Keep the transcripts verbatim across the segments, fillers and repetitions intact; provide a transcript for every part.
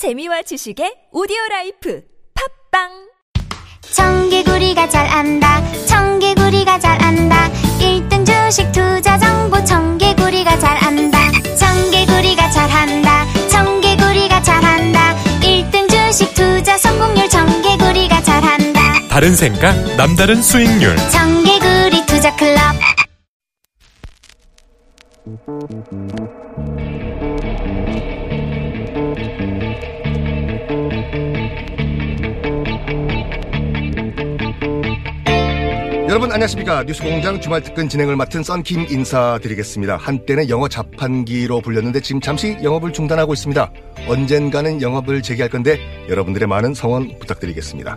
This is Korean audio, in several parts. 재미와 지식의 오디오라이프 팟빵. 청개구리가 잘 안다. 청개구리가 잘 안다. 일 등 주식 투자 정보 청개구리가 잘 안다. 청개구리가 잘 한다. 청개구리가 잘 한다. 일 등 주식 투자 성공률 청개구리가 잘 한다. 다른 생각, 남다른 수익률. 청개구리 투자 클럽. 여러분 안녕하십니까. 뉴스공장 주말특근 진행을 맡은 썬킴 인사드리겠습니다. 한때는 영어 자판기로 불렸는데 지금 잠시 영업을 중단하고 있습니다. 언젠가는 영업을 재개할 건데 여러분들의 많은 성원 부탁드리겠습니다.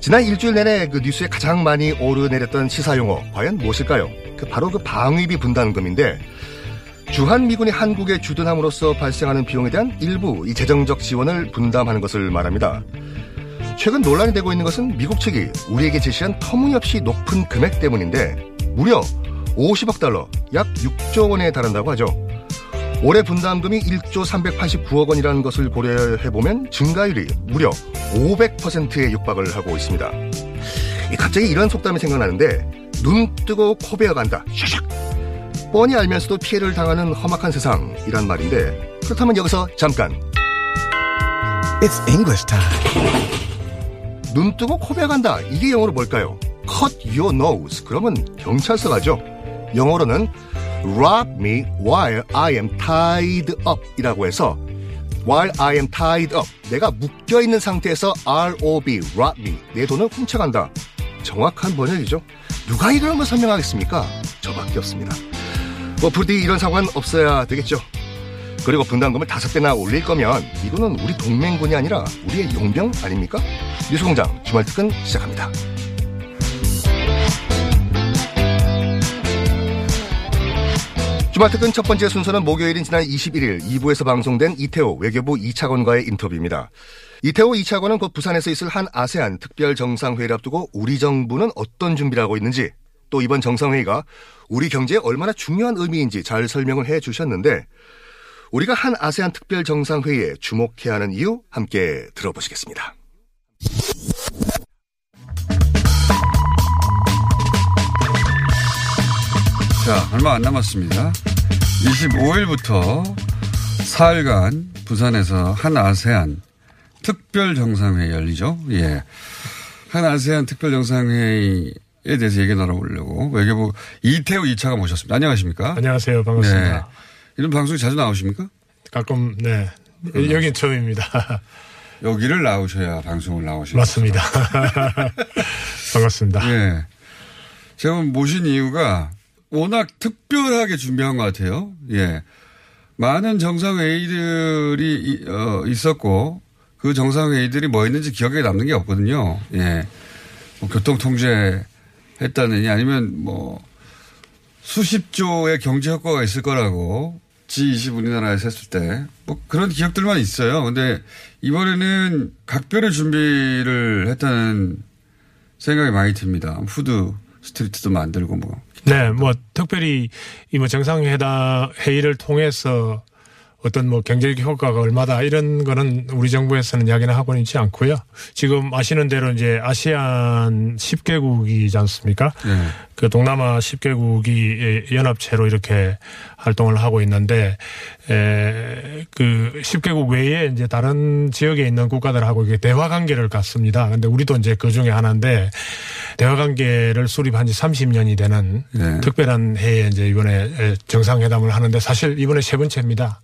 지난 일주일 내내 그 뉴스에 가장 많이 오르내렸던 시사용어 과연 무엇일까요? 그 바로 그 방위비 분담금인데 주한미군이 한국에 주둔함으로써 발생하는 비용에 대한 일부 이 재정적 지원을 분담하는 것을 말합니다. 최근 논란이 되고 있는 것은 미국 측이 우리에게 제시한 터무니없이 높은 금액 때문인데 무려 오십억 달러, 약 육조 원에 달한다고 하죠. 올해 분담금이 일조 삼백팔십구억 원이라는 것을 고려해보면 증가율이 무려 오백 퍼센트에 육박을 하고 있습니다. 갑자기 이런 속담이 생각나는데 눈 뜨고 코 베어간다, 샤샥! 뻔히 알면서도 피해를 당하는 험악한 세상이란 말인데 그렇다면 여기서 잠깐 It's English time. 눈 뜨고 코 베어간다. 이게 영어로 뭘까요? Cut your nose. 그러면 경찰서 가죠. 영어로는 rob me while I am tied up 이라고 해서 while I am tied up. 내가 묶여있는 상태에서 rob, rob me. 내 돈을 훔쳐간다. 정확한 번역이죠. 누가 이걸 한번 설명하겠습니까? 저밖에 없습니다. 뭐 부디 이런 상황은 없어야 되겠죠. 그리고 분담금을 다섯 배나 올릴 거면 이거는 우리 동맹군이 아니라 우리의 용병 아닙니까? 뉴스공장 주말특근 시작합니다. 주말특근 첫 번째 순서는 목요일인 지난 이십일일 이 부에서 방송된 이태호 외교부 이 차관과의 인터뷰입니다. 이태호 이 차관은 곧 부산에서 있을 한아세안 특별정상회의를 앞두고 우리 정부는 어떤 준비를 하고 있는지 또 이번 정상회의가 우리 경제에 얼마나 중요한 의미인지 잘 설명을 해주셨는데 우리가 한 아세안 특별정상회의에 주목해야 하는 이유 함께 들어보시겠습니다. 자, 얼마 안 남았습니다. 이십오일부터 사일간 부산에서 한 아세안 특별정상회의 열리죠. 예. 한 아세안 특별정상회의에 대해서 얘기 나눠보려고 외교부 이태호 이 차가 모셨습니다. 안녕하십니까? 안녕하세요. 반갑습니다. 네. 이런 방송이 자주 나오십니까? 가끔, 네. 음. 여긴 처음입니다. 여기를 나오셔야 방송을 나오시죠. 맞습니다. 반갑습니다. 예. 제가 모신 이유가 워낙 특별하게 준비한 것 같아요. 예. 많은 정상회의들이 있었고 그 정상회의들이 뭐였는지 기억에 남는 게 없거든요. 예. 뭐 교통통제 했다느니 아니면 뭐 수십조의 경제 효과가 있을 거라고 지 이십 우리나라에서 했을 때 뭐 그런 기억들만 있어요. 근데 이번에는 각별히 준비를 했다는 생각이 많이 듭니다. 푸드스트리트도 만들고 뭐. 네, 뭐 특별히 이 뭐 정상회담 회의를 통해서 어떤 뭐 경제적 효과가 얼마다 이런 거는 우리 정부에서는 이야기는 하고는 있지 않고요. 지금 아시는 대로 이제 아시안 십 개국이지 않습니까? 네. 그 동남아 십 개국이 연합체로 이렇게 활동을 하고 있는데, 에, 그 십 개국 외에 이제 다른 지역에 있는 국가들하고 이게 대화 관계를 갖습니다. 근데 우리도 이제 그 중에 하나인데, 대화 관계를 수립한 지 삼십 년이 되는 네. 특별한 해에 이제 이번에 정상회담을 하는데 사실 이번에 세 번째입니다.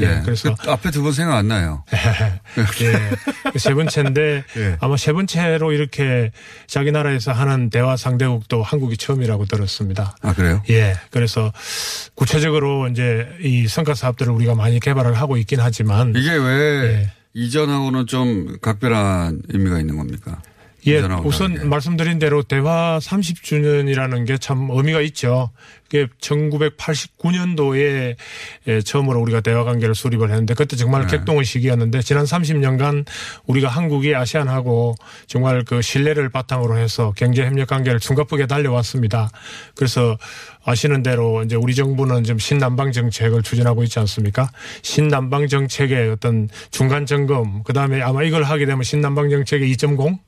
예, 예. 그래서. 그 앞에 두 번 생각 안 나요. 예. 세 번째인데 예. 아마 세 번째로 이렇게 자기 나라에서 하는 대화 상대국도 한국이 처음이라고 들었습니다. 아, 그래요? 예. 그래서 구체적으로 이제 이 성과 사업들을 우리가 많이 개발을 하고 있긴 하지만. 이게 왜 예. 이전하고는 좀 각별한 의미가 있는 겁니까? 예, 우선 게. 말씀드린 대로 대화 삼십 주년이라는 게 참 의미가 있죠. 그게 천구백팔십구 년도에 처음으로 우리가 대화 관계를 수립을 했는데 그때 정말 네. 격동의 시기였는데 지난 삼십 년간 우리가 한국이 아시안하고 정말 그 신뢰를 바탕으로 해서 경제 협력 관계를 숨가쁘게 달려왔습니다. 그래서 아시는 대로 이제 우리 정부는 지금 신남방 정책을 추진하고 있지 않습니까? 신남방 정책의 어떤 중간 점검, 그다음에 아마 이걸 하게 되면 신남방 정책의 이 점 영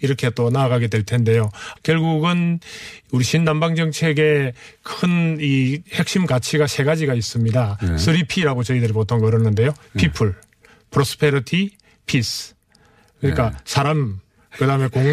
이렇게 또 나아가게 될 텐데요. 결국은 우리 신남방 정책의 큰 이 핵심 가치가 세 가지가 있습니다. 네. 쓰리 피라고 저희들이 보통 그러는데요. 네. People, Prosperity, Peace. 그러니까 네. 사람. 그다음에 공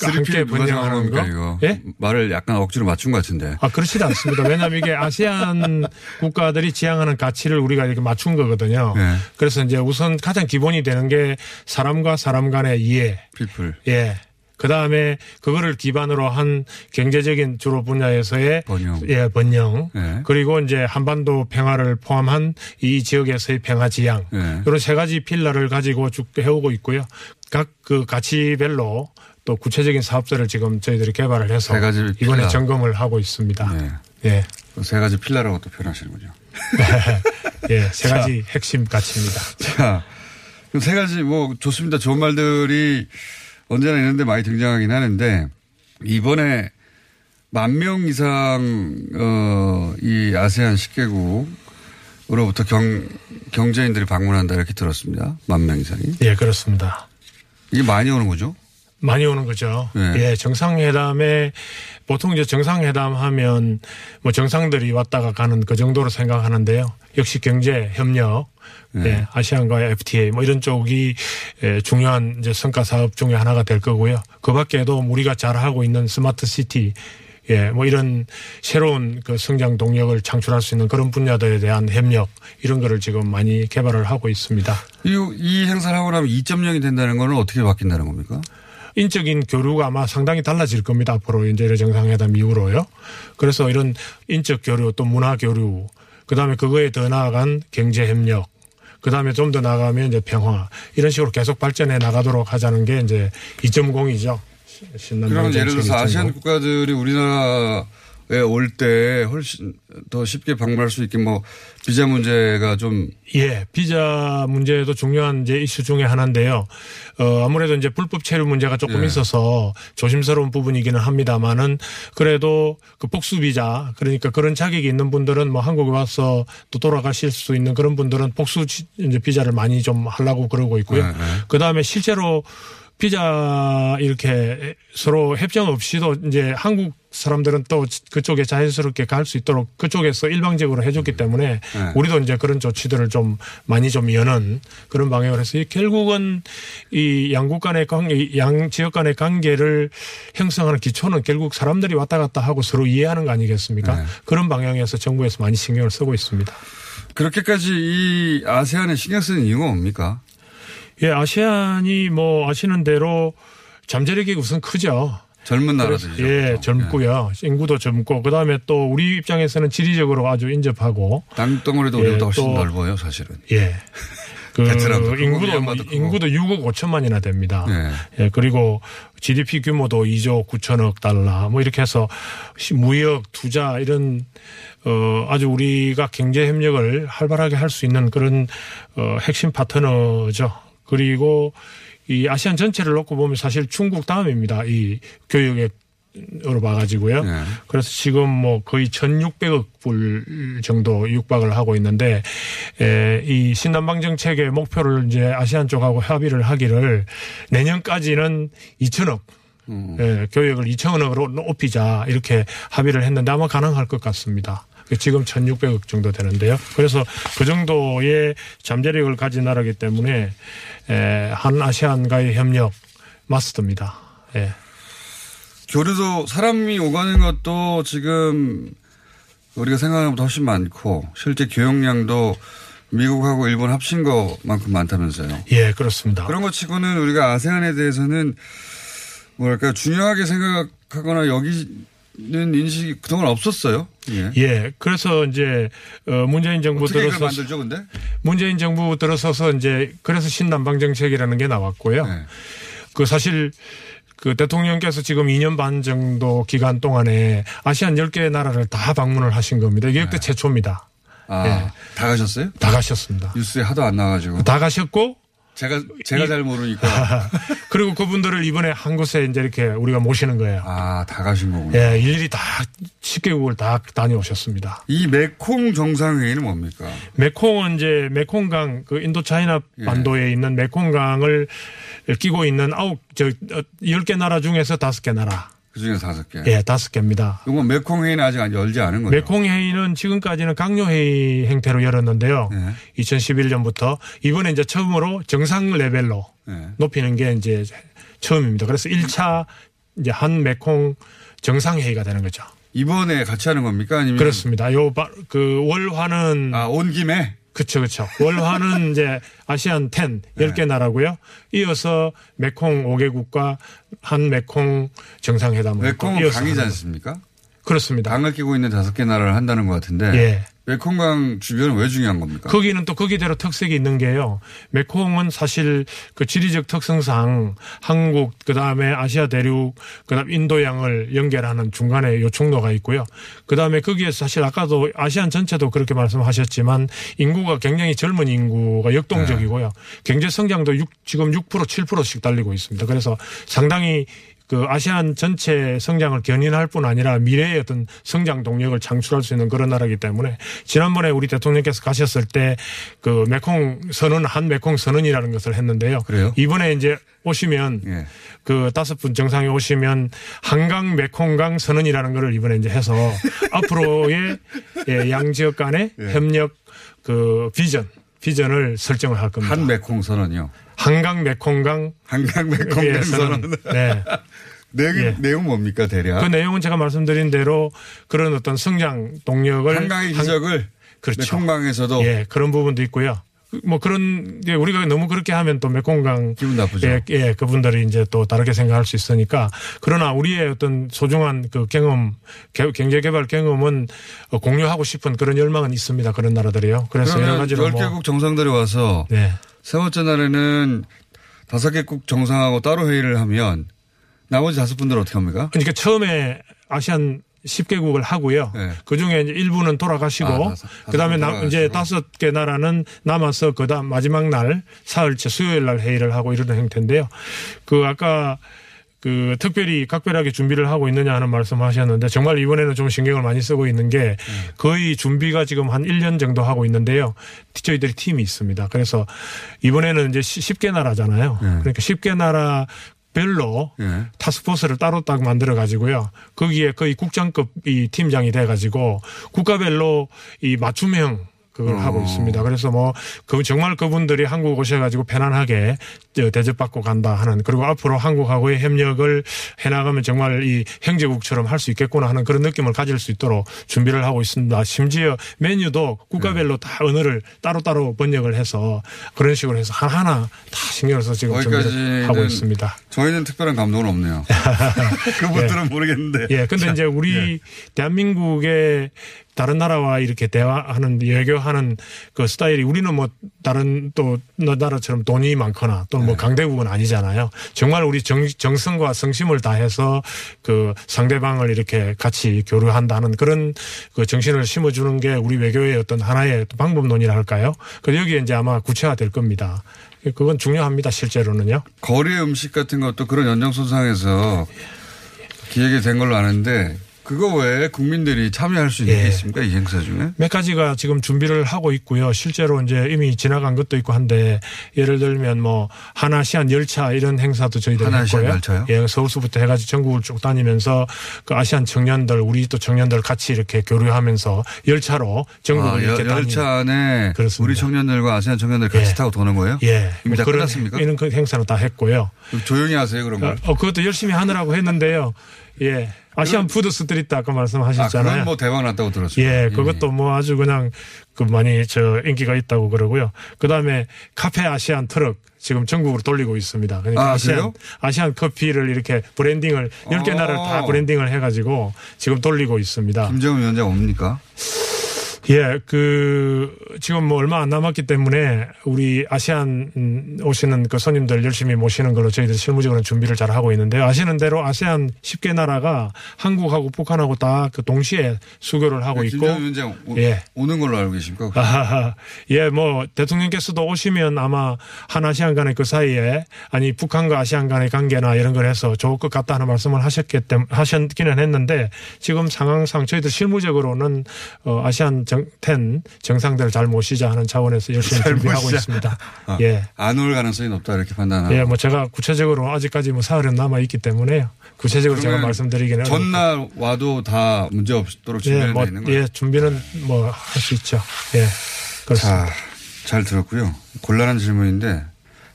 함께 번영하는 거. 예? 말을 약간 억지로 맞춘 것 같은데. 아 그렇지도 않습니다. 왜냐하면 이게 아시안 국가들이 지향하는 가치를 우리가 이렇게 맞춘 거거든요. 네. 그래서 이제 우선 가장 기본이 되는 게 사람과 사람 간의 이해. 피플. 예. 그다음에 그거를 기반으로 한 경제적인 주로 분야에서의 번영. 예, 번영. 예. 그리고 이제 한반도 평화를 포함한 이 지역에서의 평화 지향. 예. 이런 세 가지 필러를 가지고 쭉 해오고 있고요. 각 그 가치별로 또 구체적인 사업들을 지금 저희들이 개발을 해서 이번에 점검을 하고 있습니다. 예. 예. 세 가지 필러라고 또 표현하시는군요. 예. 세 가지 자. 핵심 가치입니다. 자. 그럼 세 가지 뭐 좋습니다. 좋은 말들이 언제나 있는데 많이 등장하긴 하는데 이번에 만 명 이상 어, 이 아세안 십 개국으로부터 경, 경제인들이 방문한다 이렇게 들었습니다. 만 명 이상이. 예, 그렇습니다. 이게 많이 오는 거죠? 많이 오는 거죠. 네. 예, 정상회담에 보통 이제 정상회담 하면 뭐 정상들이 왔다가 가는 그 정도로 생각하는데요. 역시 경제 협력, 네. 예, 아시안과의 에프 티 에이 뭐 이런 쪽이 예, 중요한 이제 성과 사업 중에 하나가 될 거고요. 그 밖에도 우리가 잘 하고 있는 스마트 시티, 예, 뭐 이런 새로운 그 성장 동력을 창출할 수 있는 그런 분야들에 대한 협력 이런 거를 지금 많이 개발을 하고 있습니다. 이, 이 행사를 하고 나면 이 점 영이 된다는 거는 어떻게 바뀐다는 겁니까? 인적인 교류가 아마 상당히 달라질 겁니다. 앞으로 이제 정상회담 이후로요. 그래서 이런 인적 교류 또 문화 교류 그다음에 그거에 더 나아간 경제 협력 그다음에 좀 더 나가면 이제 평화 이런 식으로 계속 발전해 나가도록 하자는 게 이제 이 점 영이죠. 그러면 예를 들어서 아시안 국가들이 우리나라에 올 때 훨씬 더 쉽게 방문할 수 있게 뭐 비자 문제가 좀 예, 비자 문제도 중요한 이제 이슈 중에 하나인데요. 어, 아무래도 이제 불법 체류 문제가 조금 예. 있어서 조심스러운 부분이기는 합니다만은 그래도 그 복수 비자 그러니까 그런 자격이 있는 분들은 뭐 한국에 와서 또 돌아가실 수 있는 그런 분들은 복수 이제 비자를 많이 좀 하려고 그러고 있고요. 예, 예. 그 다음에 실제로 비자 이렇게 서로 협정 없이도 이제 한국 사람들은 또 그쪽에 자연스럽게 갈 수 있도록 그쪽에서 일방적으로 해줬기 때문에 네. 우리도 이제 그런 조치들을 좀 많이 좀 여는 그런 방향을 해서 결국은 이 양국 간의 관계, 양 지역 간의 관계를 형성하는 기초는 결국 사람들이 왔다 갔다 하고 서로 이해하는 거 아니겠습니까? 네. 그런 방향에서 정부에서 많이 신경을 쓰고 있습니다. 그렇게까지 이 아세안에 신경 쓰는 이유가 뭡니까? 예, 아세안이 뭐 아시는 대로 잠재력이 우선 크죠. 젊은 나라들이죠. 예, 젊고요. 예. 인구도 젊고 그다음에 또 우리 입장에서는 지리적으로 아주 인접하고. 땅덩어리도 예, 우리보다 훨씬 넓어요, 사실은. 예. 그 인구도 인구도 육억 오천만이나 됩니다. 예. 예. 그리고 지디피 규모도 이조 구천억 달러 뭐 이렇게 해서 무역 투자 이런 어 아주 우리가 경제 협력을 활발하게 할 수 있는 그런 어 핵심 파트너죠. 그리고 이 아시안 전체를 놓고 보면 사실 중국 다음입니다. 이 교역으로 봐가지고요. 네. 그래서 지금 뭐 거의 천육백억 불 정도 육박을 하고 있는데 에, 이 신남방 정책의 목표를 이제 아시안 쪽하고 협의를 하기를 내년까지는 이천억. 음. 예, 교역을 이천억으로 높이자 이렇게 합의를 했는데 아마 가능할 것 같습니다. 지금 천육백억 정도 되는데요. 그래서 그 정도의 잠재력을 가진 나라이기 때문에 에, 한 아시안과의 협력 마스터입니다. 예. 교류도 사람이 오가는 것도 지금 우리가 생각하는 것보다 훨씬 많고 실제 교역량도 미국하고 일본 합친 것만큼 많다면서요. 예, 그렇습니다. 그런 것 치고는 우리가 아세안에 대해서는 뭐랄까 중요하게 생각하거나 여기 는 인식이 그동안 없었어요. 예. 예. 그래서 이제 문재인 정부 들어서 만들죠, 근데? 문재인 정부 들어서서 이제 그래서 신남방 정책이라는 게 나왔고요. 예. 그 사실 그 대통령께서 지금 이 년 반 정도 기간 동안에 아시안 열 개의 나라를 다 방문을 하신 겁니다. 이게 역대 네. 최초입니다. 아, 예. 다 가셨어요? 다 가셨습니다. 뉴스에 하도 안 나와가지고. 다 가셨고. 제가, 제가 이, 잘 모르니까. 그리고 그분들을 이번에 한 곳에 이제 이렇게 우리가 모시는 거예요. 아, 다 가신 거군요. 예, 일일이 다 십 개국을 다 다녀오셨습니다. 이 메콩 정상회의는 뭡니까? 메콩은 이제 메콩강, 그 인도차이나 반도에 예. 있는 메콩강을 끼고 있는 아홉, 저, 열 개 나라 중에서 다섯 개 나라. 그 중에 다섯 개. 예, 다섯 개입니다. 이건 메콩 회의는 아직 열지 않은 거죠. 메콩 회의는 지금까지는 강요 회의 행태로 열었는데요. 예. 이천십일 년부터 이번에 이제 처음으로 정상 레벨로 예. 높이는 게 이제 처음입니다. 그래서 일 차 이제 한 메콩 정상 회의가 되는 거죠. 이번에 같이 하는 겁니까? 아니면 그렇습니다. 요 그 월화는 아, 온 김에 그렇죠, 그렇죠. 월화는 이제 아시안 십, 열 개 나라고요. 이어서 메콩 오 개국과 한 메콩 정상회담을. 메콩은 강이지 않습니까? 그렇습니다. 강을 끼고 있는 다섯 개 나라를 한다는 것 같은데. 예. 메콩강 주변은 왜 중요한 겁니까? 거기는 또 거기대로 특색이 있는 게요. 메콩은 사실 그 지리적 특성상 한국, 그 다음에 아시아 대륙, 그 다음 인도양을 연결하는 중간에 요충로가 있고요. 그 다음에 거기에서 사실 아까도 아시안 전체도 그렇게 말씀하셨지만 인구가 굉장히 젊은 인구가 역동적이고요. 네. 경제성장도 지금 육 퍼센트, 칠 퍼센트씩 달리고 있습니다. 그래서 상당히 그 아시안 전체 성장을 견인할 뿐 아니라 미래의 어떤 성장 동력을 창출할 수 있는 그런 나라이기 때문에 지난번에 우리 대통령께서 가셨을 때 그 메콩 선언, 한 메콩 선언이라는 것을 했는데요. 그래요? 이번에 이제 오시면 예. 그 다섯 분 정상에 오시면 한강 메콩강 선언이라는 것을 이번에 이제 해서 앞으로의 예, 양 지역 간의 예. 협력 그 비전, 비전을 설정을 할 겁니다. 한 메콩 선언이요? 한강 메콩강. 한강 메콩강 선언. 네. 내용, 예. 내용 뭡니까 대략? 그 내용은 제가 말씀드린 대로 그런 어떤 성장 동력을. 한강의 기적을. 한, 그렇죠. 메콩강에서도. 예. 그런 부분도 있고요. 뭐 그런, 예, 우리가 너무 그렇게 하면 또 메콩강. 기분 나쁘죠. 예, 예. 그분들이 이제 또 다르게 생각할 수 있으니까. 그러나 우리의 어떤 소중한 그 경험, 경제개발 경험은 공유하고 싶은 그런 열망은 있습니다. 그런 나라들이요. 그래서 여러 가지로. 열 개국 뭐 정상들이 와서. 네. 세 번째 날에는 다섯 개국 정상하고 따로 회의를 하면 나머지 다섯 분들은 어떻게 합니까? 그러니까 처음에 아시안 십 개국을 하고요. 네. 그 중에 이제 일부는 돌아가시고 아, 다섯, 다섯 그다음에 돌아가시고. 이제 다섯 개 나라는 남아서 그다음 마지막 날 사흘째 수요일 날 회의를 하고 이러는 행태인데요. 그 아까 그 특별히 각별하게 준비를 하고 있느냐 하는 말씀하셨는데 정말 이번에는 좀 신경을 많이 쓰고 있는 게 거의 준비가 지금 한 일 년 정도 하고 있는데요. 저희들이 팀이 있습니다. 그래서 이번에는 이제 십 개 나라잖아요. 네. 그러니까 십 개 나라 별로 예. 타스포스를 따로 딱 만들어 가지고요. 거기에 거의 국장급 이 팀장이 돼 가지고 국가별로 이 맞춤형 그걸 오. 하고 있습니다. 그래서 뭐 그 정말 그분들이 한국 오셔가지고 편안하게 대접받고 간다 하는 그리고 앞으로 한국하고의 협력을 해나가면 정말 이 형제국처럼 할 수 있겠구나 하는 그런 느낌을 가질 수 있도록 준비를 하고 있습니다. 심지어 메뉴도 국가별로 네. 다 언어를 따로따로 번역을 해서 그런 식으로 해서 하나하나 다 신경을 써서 지금 준비를 하고 있습니다. 저희는 특별한 감동은 없네요. 그분들은 예. 모르겠는데. 예, 근데 자, 이제 우리 예. 대한민국의 다른 나라와 이렇게 대화하는 외교하는 그 스타일이 우리는 뭐 다른 또 나라처럼 돈이 많거나 또는 네. 뭐 강대국은 아니잖아요. 정말 우리 정, 정성과 성심을 다해서 그 상대방을 이렇게 같이 교류한다는 그런 그 정신을 심어주는 게 우리 외교의 어떤 하나의 방법론이라 할까요? 그래서 여기에 이제 아마 구체화될 겁니다. 그건 중요합니다. 실제로는요. 거리의 음식 같은 것도 그런 연장선상에서 기획이 된 걸로 아는데 그거 외에 국민들이 참여할 수 있는 예. 게 있습니까? 이 행사 중에? 몇 가지가 지금 준비를 하고 있고요. 실제로 이제 이미 지나간 것도 있고 한데 예를 들면 뭐 한아세안 열차 이런 행사도 저희들이 했고요. 한아세안 열차요? 예, 서울서부터 해가지고 전국을 쭉 다니면서 그 아시안 청년들 우리 또 청년들 같이 이렇게 교류하면서 열차로 전국을 아, 이렇게 다니는. 열차 안에 그렇습니다. 우리 청년들과 아시안 청년들 같이 예. 타고 도는 거예요? 예. 이미 다 끝났습니까? 이런 그 행사는 다 했고요. 조용히 하세요 그런 걸. 어, 그것도 열심히 하느라고 했는데요. 예. 아시안 푸드스트리트 아까 말씀하셨잖아요. 아, 그건 뭐 대박 났다고 들었어요. 예, 그것도 뭐 아주 그냥 그 많이 저 인기가 있다고 그러고요. 그 다음에 카페 아시안 트럭 지금 전국으로 돌리고 있습니다. 그러니까 아, 아시안, 아시안 커피를 이렇게 브랜딩을 열 개 나라를 다 브랜딩을 해가지고 지금 돌리고 있습니다. 김정은 위원장 옵니까? 예, 그 지금 뭐 얼마 안 남았기 때문에 우리 아세안 오시는 그 손님들 열심히 모시는 걸로 저희들 실무적으로 준비를 잘 하고 있는데요. 아시는 대로 아세안 열 개 나라가 한국하고 북한하고 다 그 동시에 수교를 하고 네, 있고. 김정은 위원장 오, 예. 오는 걸로 알고 계십니까? 아하하. 예, 뭐 대통령께서도 오시면 아마 한아세안 간의 그 사이에 아니 북한과 아세안 간의 관계나 이런 걸 해서 좋을 것 같다 하는 말씀을 하셨기 때문에 하셨기는 했는데 지금 상황상 저희들 실무적으로는 어, 아세안 십 정상들 잘 모시자 하는 차원에서 열심히 준비하고 모시자. 있습니다. 어, 예. 안 올 가능성이 높다 이렇게 판단하고. 예, 뭐 제가 구체적으로 아직까지 뭐 사흘은 남아 있기 때문에 구체적으로 제가 말씀드리기는 전날 어렵다. 와도 다 문제 없도록 준비되어 예, 뭐, 있는 거예요. 예, 준비는 뭐 할 수 있죠. 예, 그렇습니다. 자, 잘 들었고요. 곤란한 질문인데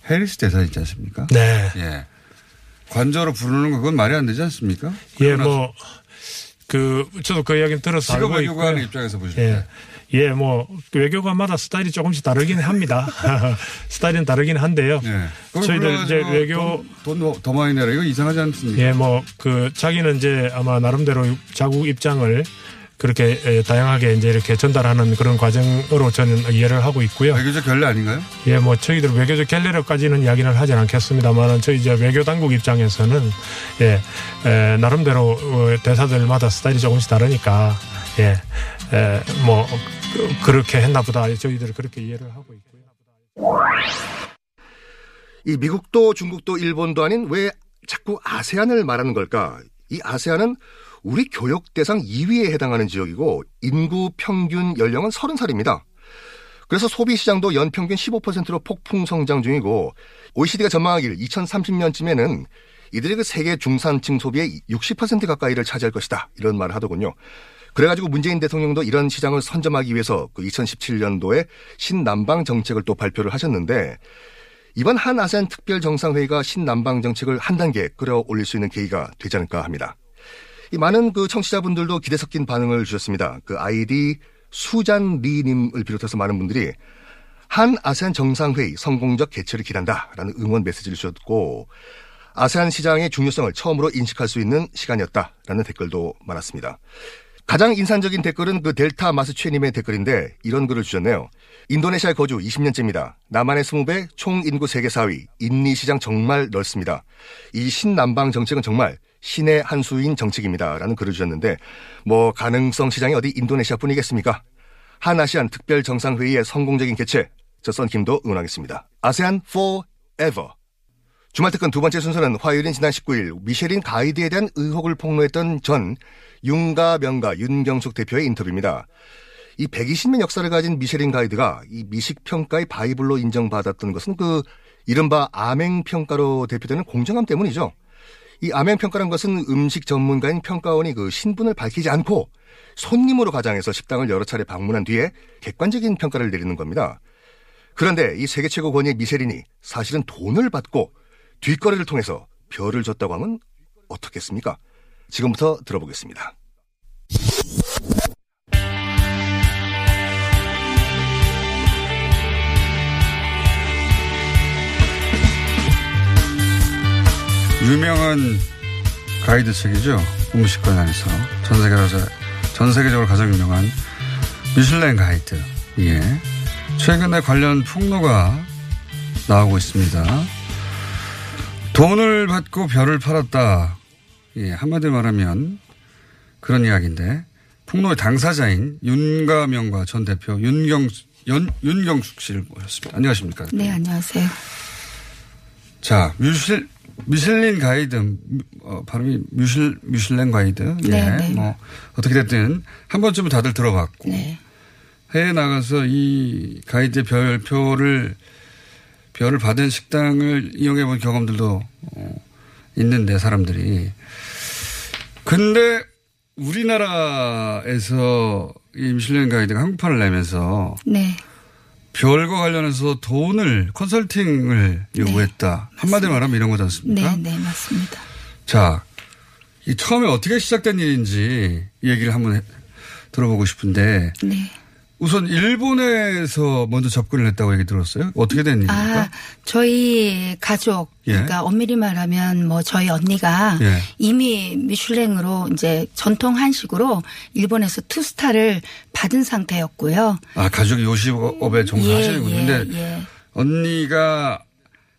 해리스 대사 있지 않습니까? 네. 예. 관저로 부르는 거 그건 말이 안 되지 않습니까? 예, 뭐. 그 저도 그 이야기는 들어서 알고 있고요. 외교관 입장에서 보실 예. 때. 예, 뭐 외교관마다 스타일이 조금씩 다르긴 합니다. 스타일은 다르긴 한데요. 예. 저희들 이제 외교 돈 더 많이 내라 이거 이상하지 않습니까? 예, 뭐 그 자기는 이제 아마 나름대로 자국 입장을 그렇게 다양하게 이제 이렇게 전달하는 그런 과정으로 저는 이해를 하고 있고요. 외교적 결례 아닌가요? 예, 뭐 저희들 외교적 결례로까지는 이야기를 하진 않겠습니다만은 저희 이제 외교 당국 입장에서는 예, 에, 나름대로 대사들마다 스타일이 조금씩 다르니까 예, 에, 뭐 그렇게 했나보다 저희들 그렇게 이해를 하고 있고요. 이 미국도 중국도 일본도 아닌 왜 자꾸 아세안을 말하는 걸까? 이 아세안은 우리 교역 대상 이 위에 해당하는 지역이고 인구 평균 연령은 서른 살입니다. 그래서 소비시장도 연평균 십오 퍼센트로 폭풍 성장 중이고 오이시디가 전망하길 이천삼십 년쯤에는 이들의 그 세계 중산층 소비의 육십 퍼센트 가까이를 차지할 것이다. 이런 말을 하더군요. 그래가지고 문재인 대통령도 이런 시장을 선점하기 위해서 그 이천십칠 년도에 신남방 정책을 또 발표를 하셨는데 이번 한아세안 특별정상회의가 신남방 정책을 한 단계 끌어올릴 수 있는 계기가 되지 않을까 합니다. 이 많은 그 청취자분들도 기대 섞인 반응을 주셨습니다. 그 아이디 수잔 리님을 비롯해서 많은 분들이 한 아세안 정상회의 성공적 개최를 기대한다라는 응원 메시지를 주셨고 아세안 시장의 중요성을 처음으로 인식할 수 있는 시간이었다라는 댓글도 많았습니다. 가장 인상적인 댓글은 그 델타 마스최님의 댓글인데 이런 글을 주셨네요. 인도네시아에 거주 이십 년째입니다. 남한의 스무 배, 총 인구 세계 사 위, 인리시장 정말 넓습니다. 이 신남방 정책은 정말 신의 한 수인 정책입니다라는 글을 주셨는데 뭐 가능성 시장이 어디 인도네시아뿐이겠습니까? 한아시안 특별정상회의의 성공적인 개최 저 썬킴도 응원하겠습니다. 아세안 forever. 주말 특근 두 번째 순서는 화요일인 지난 십구 일 미슐랭 가이드에 대한 의혹을 폭로했던 전 윤가명가 윤경숙 대표의 인터뷰입니다. 이 백이십 년 역사를 가진 미슐랭 가이드가 이 미식평가의 바이블로 인정받았던 것은 그 이른바 아맹평가로 대표되는 공정함 때문이죠. 이 아멘평가란 것은 음식 전문가인 평가원이 그 신분을 밝히지 않고 손님으로 가장해서 식당을 여러 차례 방문한 뒤에 객관적인 평가를 내리는 겁니다. 그런데 이 세계 최고 권위의 미쉐린이 사실은 돈을 받고 뒷거래를 통해서 별을 줬다고 하면 어떻겠습니까? 지금부터 들어보겠습니다. 유명한 가이드 책이죠. 음식관 안에서. 전 세계에서, 전 세계적으로 가장 유명한 미슐랭 가이드. 예. 최근에 관련 폭로가 나오고 있습니다. 돈을 받고 별을 팔았다. 예. 한마디로 말하면 그런 이야기인데, 폭로의 당사자인 윤가명가 전 대표 윤경숙, 윤, 윤경숙 씨를 모셨습니다. 안녕하십니까? 네, 안녕하세요. 자, 미슐, 미슐랭 가이드, 어, 발음이 미슐, 미슐랭 가이드. 네. 예. 뭐, 어떻게 됐든 한 번쯤은 다들 들어봤고. 네. 해외에 나가서 이 가이드 별표를, 별을 받은 식당을 이용해 본 경험들도 어, 있는데, 사람들이. 근데 우리나라에서 이 미슐랭 가이드가 한국판을 내면서. 네. 별과 관련해서 돈을, 컨설팅을 요구했다. 네, 한마디로 말하면 이런 거지 않습니까? 네, 네, 맞습니다. 자, 이 처음에 어떻게 시작된 일인지 얘기를 한번 해, 들어보고 싶은데. 네. 우선 일본에서 먼저 접근을 했다고 얘기 들었어요? 어떻게 된 일입니까? 아, 저희 가족, 예. 그러니까 엄밀히 말하면 뭐 저희 언니가 예. 이미 미슐랭으로 이제 전통 한식으로 일본에서 투스타를 받은 상태였고요. 아, 가족이 요식업에 종사하시는군요. 예, 예, 근데 예. 언니가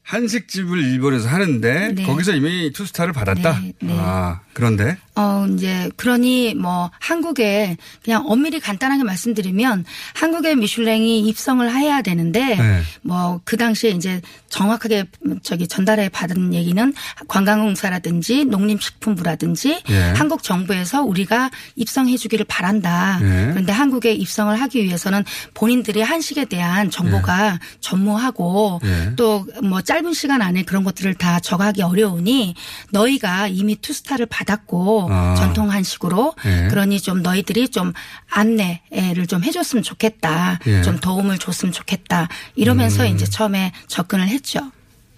한식집을 일본에서 하는데 네. 거기서 이미 투스타를 받았다. 네, 네. 아, 그런데 어 이제 그러니 뭐 한국에 그냥 엄밀히 간단하게 말씀드리면 한국의 미슐랭이 입성을 해야 되는데 네. 뭐 그 당시에 이제 정확하게 저기 전달해 받은 얘기는 관광공사라든지 농림식품부라든지 네. 한국 정부에서 우리가 입성해 주기를 바란다. 네. 그런데 한국에 입성을 하기 위해서는 본인들이 한식에 대한 정보가 네. 전무하고 네. 또 뭐 짧 짧은 시간 안에 그런 것들을 다 적응하기 어려우니 너희가 이미 투스타를 받았고 아. 전통 한식으로 예. 그러니 좀 너희들이 좀 안내를 좀 해줬으면 좋겠다. 예. 좀 도움을 줬으면 좋겠다. 이러면서 음. 이제 처음에 접근을 했죠.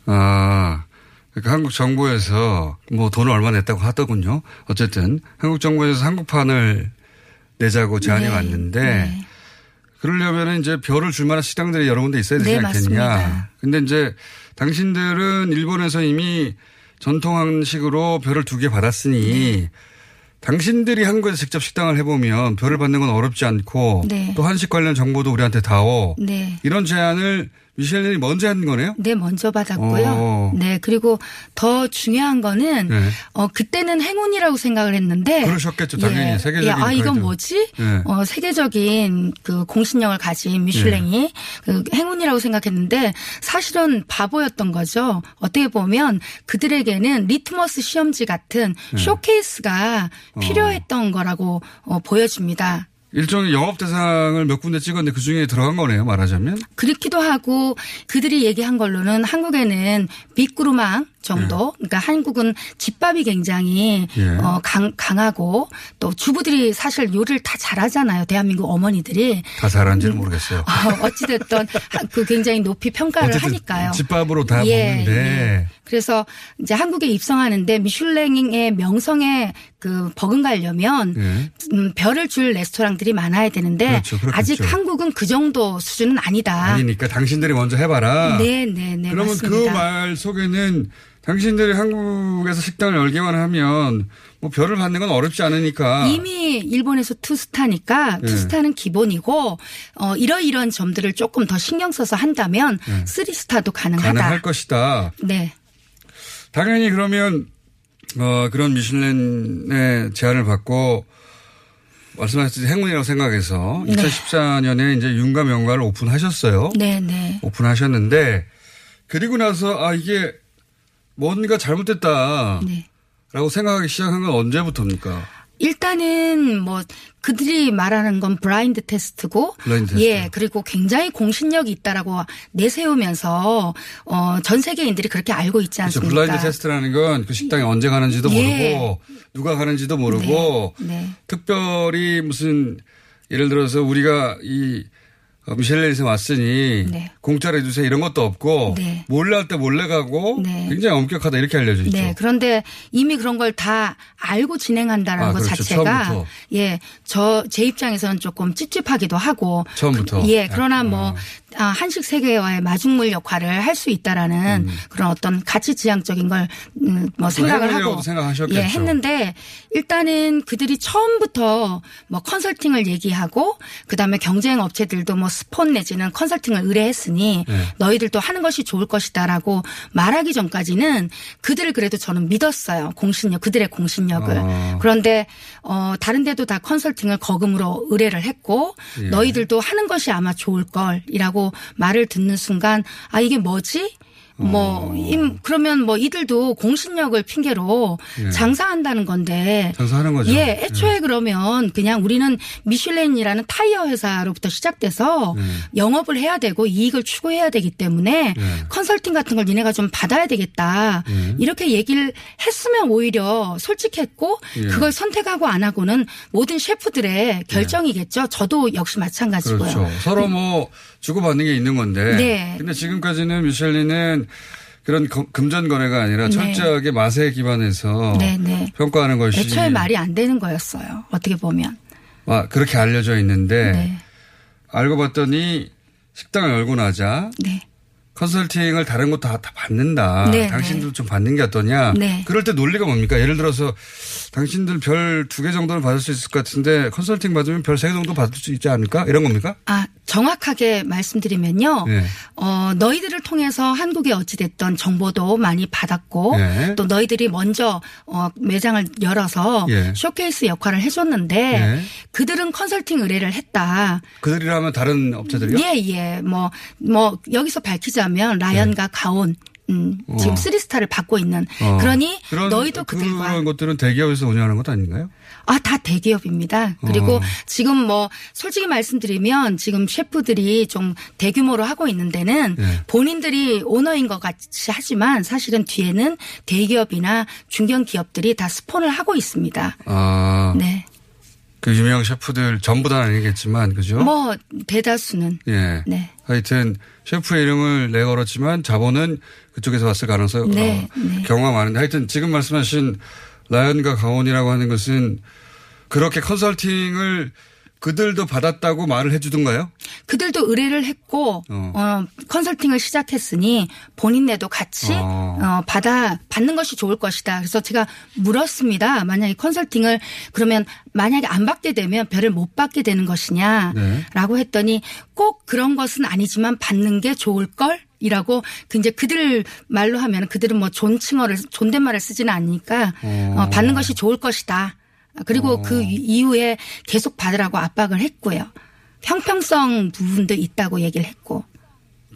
아, 그러니까 한국 정부에서 뭐 돈을 얼마 냈다고 하더군요. 어쨌든 한국 정부에서 한국판을 내자고 제안이 네. 왔는데 네. 그러려면 이제 별을 줄 만한 식당들이 여러 군데 있어야 되지 네, 않겠느냐. 맞습니다. 근데 이제 당신들은 일본에서 이미 전통 한식으로 별을 두 개 받았으니 네. 당신들이 한국에서 직접 식당을 해보면 별을 받는 건 어렵지 않고 네. 또 한식 관련 정보도 우리한테 다오. 네. 이런 제안을 미슐랭이 먼저 한 거네요? 네, 먼저 받았고요. 오. 네, 그리고 더 중요한 거는 네. 어 그때는 행운이라고 생각을 했는데 그러셨겠죠, 당연히. 예. 세계적인. 예. 아, 이건 뭐지? 예. 어 세계적인 그 공신력을 가진 미슐랭이 예. 그 행운이라고 생각했는데 사실은 바보였던 거죠. 어떻게 보면 그들에게는 리트머스 시험지 같은 예. 쇼케이스가 어. 필요했던 거라고 어, 보여집니다. 일종의 영업 대상을 몇 군데 찍었는데 그중에 들어간 거네요, 말하자면. 그렇기도 하고 그들이 얘기한 걸로는 한국에는 빅구르망 정도. 예. 그러니까 한국은 집밥이 굉장히 예. 어, 강, 강하고 또 주부들이 사실 요리를 다 잘하잖아요. 대한민국 어머니들이. 다 잘하는지는 모르겠어요. 어, 어찌됐든 그 굉장히 높이 평가를 하니까요. 집밥으로 다 예, 먹는데. 예. 그래서 이제 한국에 입성하는데 미슐랭의 명성에 그 버금가려면 예. 음, 별을 줄 레스토랑들이 많아야 되는데 그렇죠, 아직 한국은 그 정도 수준은 아니다. 아니니까 당신들이 먼저 해봐라. 네, 네, 네. 그러면 그 말 속에는 당신들이 한국에서 식당을 열기만 하면 뭐 별을 받는 건 어렵지 않으니까. 이미 일본에서 투스타니까 예. 투스타는 기본이고 어, 이러이러한 점들을 조금 더 신경 써서 한다면 예. 쓰리스타도 가능하다. 가능할 것이다. 네. 당연히 그러면 어, 그런 미슐랭의 제안을 받고 말씀하셨듯이 행운이라고 생각해서 네. 이천십사 년에 이제 윤가명가를 오픈하셨어요. 네, 네. 오픈하셨는데 그리고 나서 아 이게 뭔가 잘못됐다라고 네. 생각하기 시작한 건 언제부터입니까? 일단은 뭐 그들이 말하는 건 브라인드 테스트고, 브라인드 테스트. 예, 그리고 굉장히 공신력이 있다라고 내세우면서 어, 전 세계인들이 그렇게 알고 있지 않습니까? 그렇죠. 블라인드 테스트라는 건 그 식당이 언제 가는지도 예. 모르고 누가 가는지도 모르고 네. 네. 특별히 무슨 예를 들어서 우리가 이 미슐랭에서 왔으니 네. 공짜로 해주세요 이런 것도 없고 네. 몰래 할 때 몰래 가고 네. 굉장히 엄격하다 이렇게 알려져 있죠. 네. 그런데 이미 그런 걸 다 알고 진행한다는 아, 것 그렇죠. 자체가 처음부터. 예, 저 제 입장에서는 조금 찝찝하기도 하고 처음부터. 그, 예, 그러나 아. 뭐 아, 한식 세계와의 마중물 역할을 할 수 있다라는 음. 그런 어떤 가치 지향적인 걸 뭐 생각을 하고 생각하셨겠죠. 예, 했는데 일단은 그들이 처음부터 뭐 컨설팅을 얘기하고 그다음에 경쟁 업체들도 뭐 스폰 내지는 컨설팅을 의뢰했으니 네. 너희들도 하는 것이 좋을 것이다라고 말하기 전까지는 그들을 그래도 저는 믿었어요. 공신력, 그들의 공신력을. 어. 그런데 어, 다른 데도 다 컨설팅을 거금으로 의뢰를 했고 예. 너희들도 하는 것이 아마 좋을 걸이라고 말을 듣는 순간 아 이게 뭐지? 뭐, 임, 그러면 뭐 이들도 공신력을 핑계로 예. 장사한다는 건데. 장사하는 거죠. 예, 애초에 예. 그러면 그냥 우리는 미슐랭이라는 타이어 회사로부터 시작돼서 예. 영업을 해야 되고 이익을 추구해야 되기 때문에 예. 컨설팅 같은 걸 니네가 좀 받아야 되겠다. 예. 이렇게 얘기를 했으면 오히려 솔직했고 예. 그걸 선택하고 안 하고는 모든 셰프들의 결정이겠죠. 예. 저도 역시 마찬가지고요. 그렇죠. 서로 뭐 주고받는 게 있는 건데. 네. 근데 지금까지는 미슐랭은 그런 금전 거래가 아니라 철저하게 네. 맛에 기반해서 네, 네. 평가하는 것이. 애초에 말이 안 되는 거였어요. 어떻게 보면. 아, 그렇게 알려져 있는데. 네. 알고 봤더니 식당을 열고 나자 네. 컨설팅을 다른 곳도 다, 다 받는다. 네, 당신들 네. 좀 받는 게 어떠냐. 네. 그럴 때 논리가 뭡니까? 예를 들어서 당신들 별 두 개 정도는 받을 수 있을 것 같은데 컨설팅 받으면 별 세 개 정도 받을 수 있지 않을까? 이런 겁니까? 아, 정확하게 말씀드리면요. 네. 어, 너희들을 통해서 한국에 어찌됐던 정보도 많이 받았고 네. 또 너희들이 먼저 어, 매장을 열어서 네. 쇼케이스 역할을 해줬는데 네. 그들은 컨설팅 의뢰를 했다. 그들이라면 다른 업체들이요? 예, 예. 뭐, 뭐 여기서 밝히자 면 라연과 네. 가온 음, 지금 쓰리스타를 받고 있는 어. 그러니 그런, 너희도 그들과 그런 것들은 대기업에서 운영하는 것도 아닌가요? 아, 다 대기업입니다. 그리고 어. 지금 뭐 솔직히 말씀드리면 지금 셰프들이 좀 대규모로 하고 있는 데는 네. 본인들이 오너인 것 같이 하지만 사실은 뒤에는 대기업이나 중견 기업들이 다 스폰을 하고 있습니다. 아. 네. 그 유명 셰프들 전부 다는 아니겠지만 그죠? 뭐 대다수는. 예. 네. 하여튼 셰프의 이름을 내걸었지만 자본은 그쪽에서 왔을 가능성 네. 어, 네. 경우가 많은데 하여튼 지금 말씀하신 라연과 강원이라고 하는 것은 그렇게 컨설팅을 그들도 받았다고 말을 해주던가요? 그들도 의뢰를 했고 어. 어, 컨설팅을 시작했으니 본인네도 같이 어. 어, 받아 받는 것이 좋을 것이다. 그래서 제가 물었습니다. 만약에 컨설팅을 그러면 만약에 안 받게 되면 별을 못 받게 되는 것이냐라고 네. 했더니 꼭 그런 것은 아니지만 받는 게 좋을 걸. 이라고 이제 그들 말로 하면 그들은 뭐 존칭어를 존댓말을 쓰지는 않으니까 어. 어, 받는 것이 좋을 것이다. 그리고 어. 그 이후에 계속 받으라고 압박을 했고요. 형평성 부분도 있다고 얘기를 했고.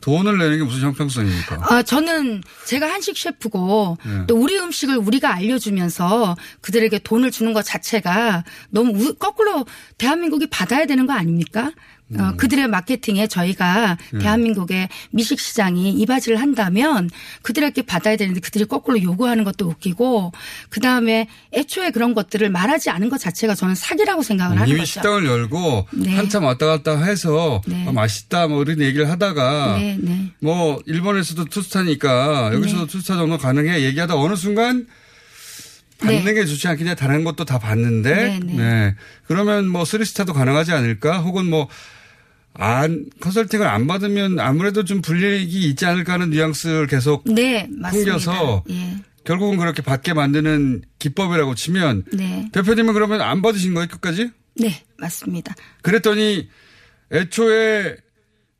돈을 내는 게 무슨 형평성입니까? 아, 저는 제가 한식 셰프고 네. 또 우리 음식을 우리가 알려주면서 그들에게 돈을 주는 것 자체가 너무 우, 거꾸로 대한민국이 받아야 되는 거 아닙니까? 음. 어, 그들의 마케팅에 저희가 네. 대한민국의 미식 시장이 이바지를 한다면 그들에게 받아야 되는데 그들이 거꾸로 요구하는 것도 웃기고 그다음에 애초에 그런 것들을 말하지 않은 것 자체가 저는 사기라고 생각을 음, 하는 이미 거죠. 이미 식당을 열고 네. 한참 왔다 갔다 해서 네. 아, 맛있다 뭐 이런 얘기를 하다가 네, 네. 뭐 일본에서도 투스타니까 여기서도 네. 투스타 정도 가능해 얘기하다 어느 순간 받는 네. 게 좋지 않겠냐 다른 것도 다 봤는데 네, 네. 네. 그러면 뭐 쓰리스타도 가능하지 않을까 혹은 뭐 안, 컨설팅을 안 받으면 아무래도 좀 불이익이 있지 않을까 하는 뉘앙스를 계속 네, 풍겨서 예. 결국은 그렇게 받게 만드는 기법이라고 치면 네. 대표님은 그러면 안 받으신 거예요 끝까지? 네. 맞습니다. 그랬더니 애초에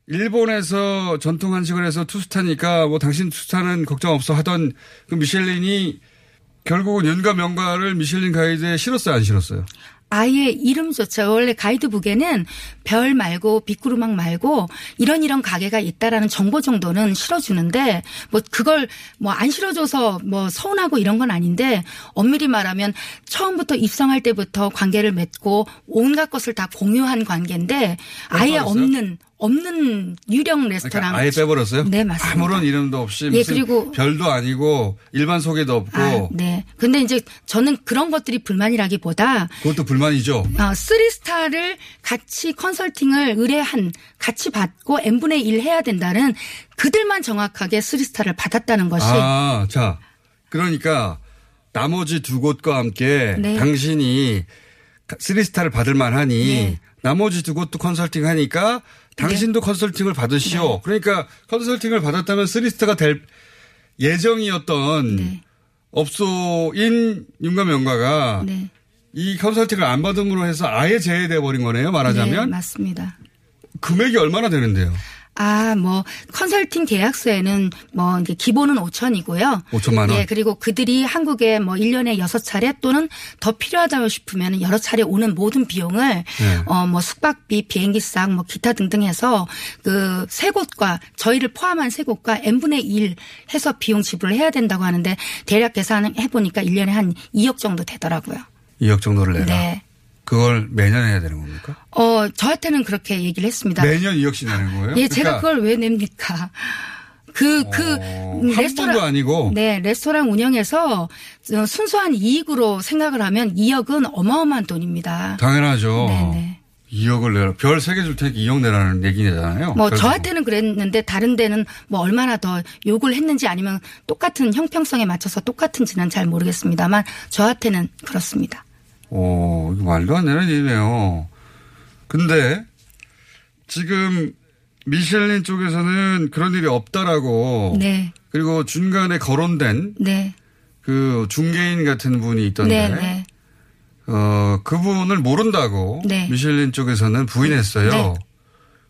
일본에서 전통 한식을 해서 투스타니까 뭐 당신 투스타는 걱정 없어 하던 그 미슐랭이 결국은 윤가명가를 미슐랭 가이드에 실었어요 안 실었어요? 아예 이름조차 원래 가이드북에는 별 말고 빗구르막 말고 이런 이런 가게가 있다라는 정보 정도는 실어주는데 뭐 그걸 뭐 안 실어줘서 뭐 서운하고 이런 건 아닌데 엄밀히 말하면 처음부터 입성할 때부터 관계를 맺고 온갖 것을 다 공유한 관계인데 아예 없는 없는 유령 레스토랑. 그러니까 아예 빼버렸어요? 네, 맞습니다. 아무런 이름도 없이 무슨 예, 그리고 별도 아니고 일반 소개도 없고. 아, 네. 근데 이제 저는 그런 것들이 불만이라기보다. 그것도 불만이죠. 어, 쓰리스타를 같이 컨설팅을 의뢰한 같이 받고 엔 분의 일 해야 된다는 그들만 정확하게 쓰리스타를 받았다는 것이. 아, 자. 그러니까 나머지 두 곳과 함께 네. 당신이 쓰리스타를 받을 만하니 네. 나머지 두 곳도 컨설팅하니까 당신도 네. 컨설팅을 받으시오. 네. 그러니까 컨설팅을 받았다면 쓰리스타가 될 예정이었던 네. 업소인 윤가명가가 네. 이 컨설팅을 안 받음으로 해서 아예 제외돼 버린 거네요. 말하자면. 네, 맞습니다. 금액이 얼마나 되는데요? 아, 뭐 컨설팅 계약서에는 뭐 이제 기본은 오천이고요. 오천만 원. 예, 그리고 그들이 한국에 뭐 일 년에 여섯 차례 또는 더 필요하다고 싶으면 여러 차례 오는 모든 비용을 네. 어, 뭐 숙박비, 비행기상, 뭐 기타 등등 해서 그 세 곳과 저희를 포함한 세 곳과 엔 분의 일 해서 비용 지불을 해야 된다고 하는데 대략 계산해 보니까 일 년에 한 이억 정도 되더라고요. 이억 정도를 내라. 네. 그걸 매년 해야 되는 겁니까? 어, 저한테는 그렇게 얘기를 했습니다. 매년 이억씩 내는 거예요? 예, 그러니까 제가 그걸 왜 냅니까? 그, 어, 그, 레스토랑. 한 번도 아니고. 네, 레스토랑 운영에서 순수한 이익으로 생각을 하면 이억은 어마어마한 돈입니다. 당연하죠. 네네. 이억을 내라. 별 세 개 줄 테니까 이억 내라는 얘기잖아요. 뭐 결국. 저한테는 그랬는데 다른 데는 뭐 얼마나 더 욕을 했는지 아니면 똑같은 형평성에 맞춰서 똑같은지는 잘 모르겠습니다만 저한테는 그렇습니다. 오, 이거 말도 안 되는 일이네요. 근데 지금 미슐랭 쪽에서는 그런 일이 없다라고. 네. 그리고 중간에 거론된. 네. 그 중개인 같은 분이 있던데. 네, 네. 어, 그분을 모른다고. 네. 미슐랭 쪽에서는 부인했어요. 네.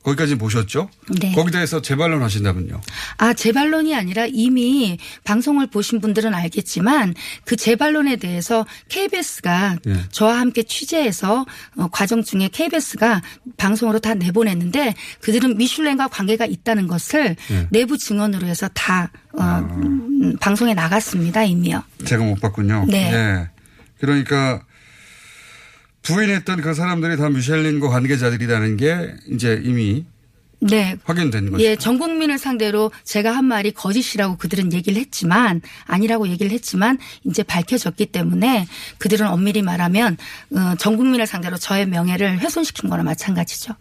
거기까지 보셨죠? 네. 거기에 대해서 재반론 하신다면요. 아, 재반론이 아니라 이미 방송을 보신 분들은 알겠지만 그 재반론에 대해서 케이비에스가 예. 저와 함께 취재해서 어, 과정 중에 케이비에스가 방송으로 다 내보냈는데 그들은 미슐랭과 관계가 있다는 것을 예. 내부 증언으로 해서 다 어, 아. 음, 방송에 나갔습니다. 이미요. 제가 못 봤군요. 네. 예. 그러니까. 부인했던 그 사람들이 다 미슐랭과 관계자들이라는 게 이제 이미 네. 확인된 거죠. 예, 전 국민을 상대로 제가 한 말이 거짓이라고 그들은 얘기를 했지만 아니라고 얘기를 했지만 이제 밝혀졌기 때문에 그들은 엄밀히 말하면 전 국민을 상대로 저의 명예를 훼손시킨 거나 마찬가지죠.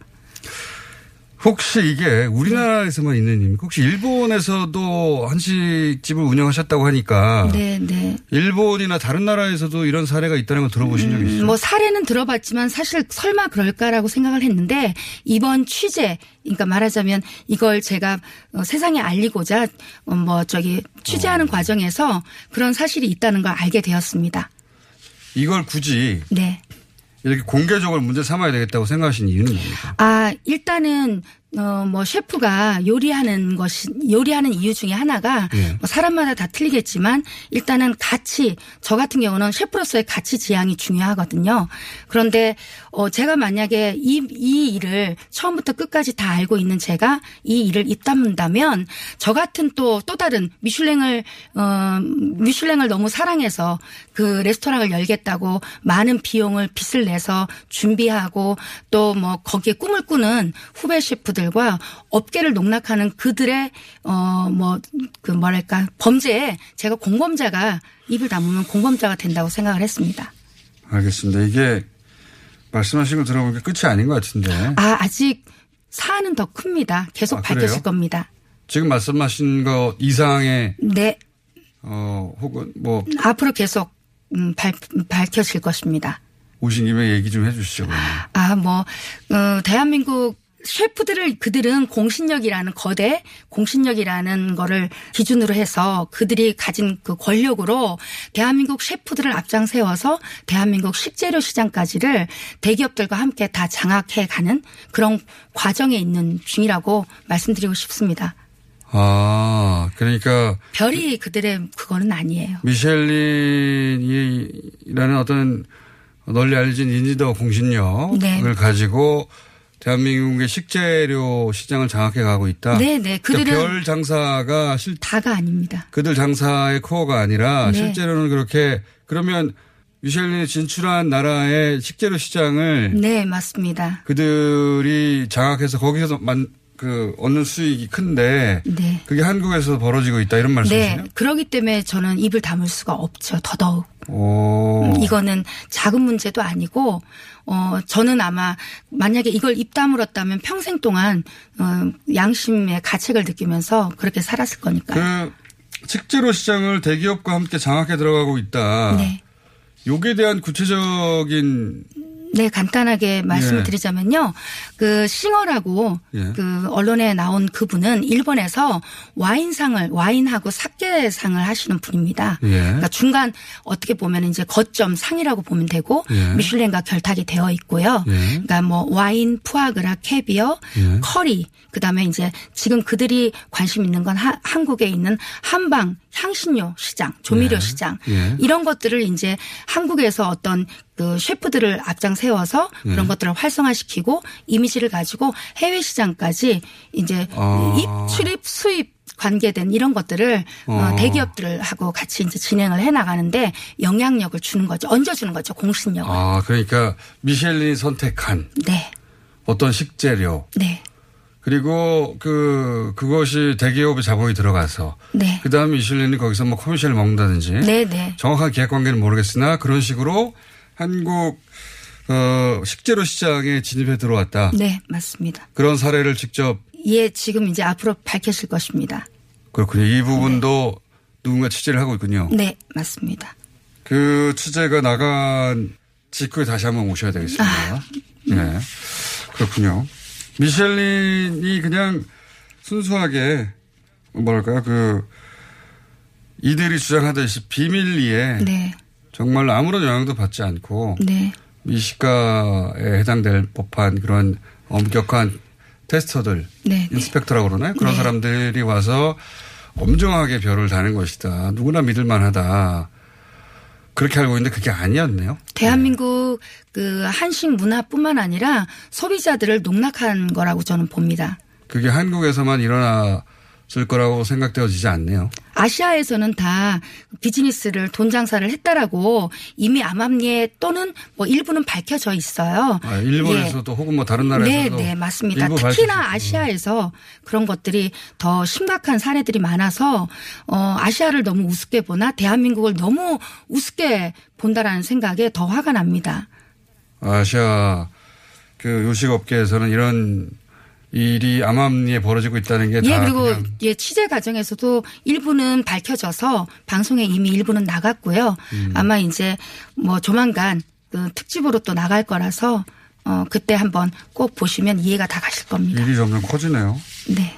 혹시 이게 우리나라에서만 네. 있는 일입니까? 혹시 일본에서도 한식집을 운영하셨다고 하니까. 네, 네. 일본이나 다른 나라에서도 이런 사례가 있다는 걸 들어보신 음, 적이 있어요? 뭐 사례는 들어봤지만 사실 설마 그럴까라고 생각을 했는데 이번 취재, 그러니까 말하자면 이걸 제가 세상에 알리고자 뭐 저기 취재하는 어. 과정에서 그런 사실이 있다는 걸 알게 되었습니다. 이걸 굳이. 네. 이렇게 공개적으로 문제 삼아야 되겠다고 생각하신 이유는 뭡니까? 아, 일단은, 어, 뭐, 셰프가 요리하는 것이, 요리하는 이유 중에 하나가, 예. 뭐 사람마다 다 틀리겠지만, 일단은 가치, 저 같은 경우는 셰프로서의 가치 지향이 중요하거든요. 그런데, 어, 제가 만약에 이, 이 일을 처음부터 끝까지 다 알고 있는 제가 이 일을 입다문다면, 저 같은 또, 또 다른 미슐랭을, 어, 미슐랭을 너무 사랑해서 그 레스토랑을 열겠다고 많은 비용을 빚을 내서 준비하고, 또 뭐, 거기에 꿈을 꾸는 후배 셰프들, 과 업계를 농락하는 그들의 어 뭐 그 뭐랄까 범죄에 제가 공범자가 입을 다물면 공범자가 된다고 생각을 했습니다. 알겠습니다. 이게 말씀하신 걸 들어보니까 끝이 아닌 것 같은데. 아 아직 사안은 더 큽니다. 계속 아, 밝혀질 겁니다. 지금 말씀하신 거 이상의 네. 어 혹은 뭐 앞으로 계속 음, 발, 밝혀질 것입니다. 오신 김에 얘기 좀 해주시죠. 아 뭐 어, 대한민국 셰프들을 그들은 공신력이라는 거대 공신력이라는 거를 기준으로 해서 그들이 가진 그 권력으로 대한민국 셰프들을 앞장세워서 대한민국 식재료 시장까지를 대기업들과 함께 다 장악해가는 그런 과정에 있는 중이라고 말씀드리고 싶습니다. 아, 그러니까. 별이 그들의 그거는 아니에요. 미슐랭이라는 어떤 널리 알려진 인지도 공신력을 네. 가지고 대한민국의 식재료 시장을 장악해 가고 있다. 네네. 그들은. 그러니까 별 장사가 실. 다가 아닙니다. 그들 장사의 코어가 아니라 네. 실제로는 그렇게 그러면 미슐랭이 진출한 나라의 식재료 시장을. 네, 맞습니다. 그들이 장악해서 거기서 만, 그, 얻는 수익이 큰데. 네. 그게 한국에서 벌어지고 있다 이런 말씀이시네요? 네. 그렇기 때문에 저는 입을 다물 수가 없죠. 더더욱. 오. 이거는 작은 문제도 아니고, 어, 저는 아마 만약에 이걸 입 다물었다면 평생 동안, 어, 양심의 가책을 느끼면서 그렇게 살았을 거니까요. 그, 식재료 시장을 대기업과 함께 장악해 들어가고 있다. 네. 요기에 대한 구체적인 네, 간단하게 말씀을 예. 드리자면요. 그 싱어라고 예. 그 언론에 나온 그분은 일본에서 와인상을 와인하고 사케상을 하시는 분입니다. 예. 그러니까 중간 어떻게 보면 이제 거점 상이라고 보면 되고 예. 미슐랭과 결탁이 되어 있고요. 예. 그러니까 뭐 와인, 푸아그라, 캐비어, 예. 커리 그다음에 이제 지금 그들이 관심 있는 건 하, 한국에 있는 한방 향신료 시장, 조미료 예. 시장 예. 이런 것들을 이제 한국에서 어떤 그 셰프들을 앞장 세워서 네. 그런 것들을 활성화시키고 이미지를 가지고 해외 시장까지 이제 어. 입, 출입, 수입 관계된 이런 것들을 어. 대기업들을 하고 같이 이제 진행을 해 나가는데 영향력을 주는 거죠. 얹어주는 거죠. 공신력을. 아, 그러니까 미슐랭이 선택한 네. 어떤 식재료. 네. 그리고 그 그것이 대기업의 자본이 들어가서 네. 그다음에 미슐랭이 거기서 뭐 커미션을 먹는다든지 네, 네. 정확한 계약 관계는 모르겠으나 그런 식으로 한국 어, 식재료 시장에 진입해 들어왔다. 네, 맞습니다. 그런 사례를 직접. 예, 지금 이제 앞으로 밝혀질 것입니다. 그렇군요. 이 부분도 네. 누군가 취재를 하고 있군요. 네, 맞습니다. 그 취재가 나간 직후에 다시 한번 오셔야 되겠습니다. 아, 음. 네, 그렇군요. 미슐랭이 그냥 순수하게 뭐랄까요, 그 이들이 주장하듯이 비밀리에 네. 정말로 아무런 영향도 받지 않고 네. 미식가에 해당될 법한 그런 엄격한 테스터들, 네, 인스펙터라고 그러나요? 그런 네. 사람들이 와서 엄정하게 별을 다는 것이다. 누구나 믿을 만하다. 그렇게 알고 있는데 그게 아니었네요. 대한민국 네. 그 한식 문화뿐만 아니라 소비자들을 농락한 거라고 저는 봅니다. 그게 한국에서만 일어났을 거라고 생각되어지지 않네요. 아시아에서는 다 비즈니스를 돈 장사를 했다라고 이미 암암리에 또는 뭐 일부는 밝혀져 있어요. 아, 일본에서도 예. 혹은 뭐 다른 나라에서도. 네, 네, 맞습니다. 특히나 아시아에서 그런 것들이 더 심각한 사례들이 많아서 어, 아시아를 너무 우습게 보나 대한민국을 너무 우습게 본다라는 생각에 더 화가 납니다. 아시아 그 요식업계에서는 이런 일이 암암리에 벌어지고 있다는 게 다. 예, 그리고 예, 취재 과정에서도 일부는 밝혀져서 방송에 이미 일부는 나갔고요. 음. 아마 이제 뭐 조만간 그 특집으로 또 나갈 거라서 어, 그때 한번 꼭 보시면 이해가 다 가실 겁니다. 일이 점점 커지네요. 네.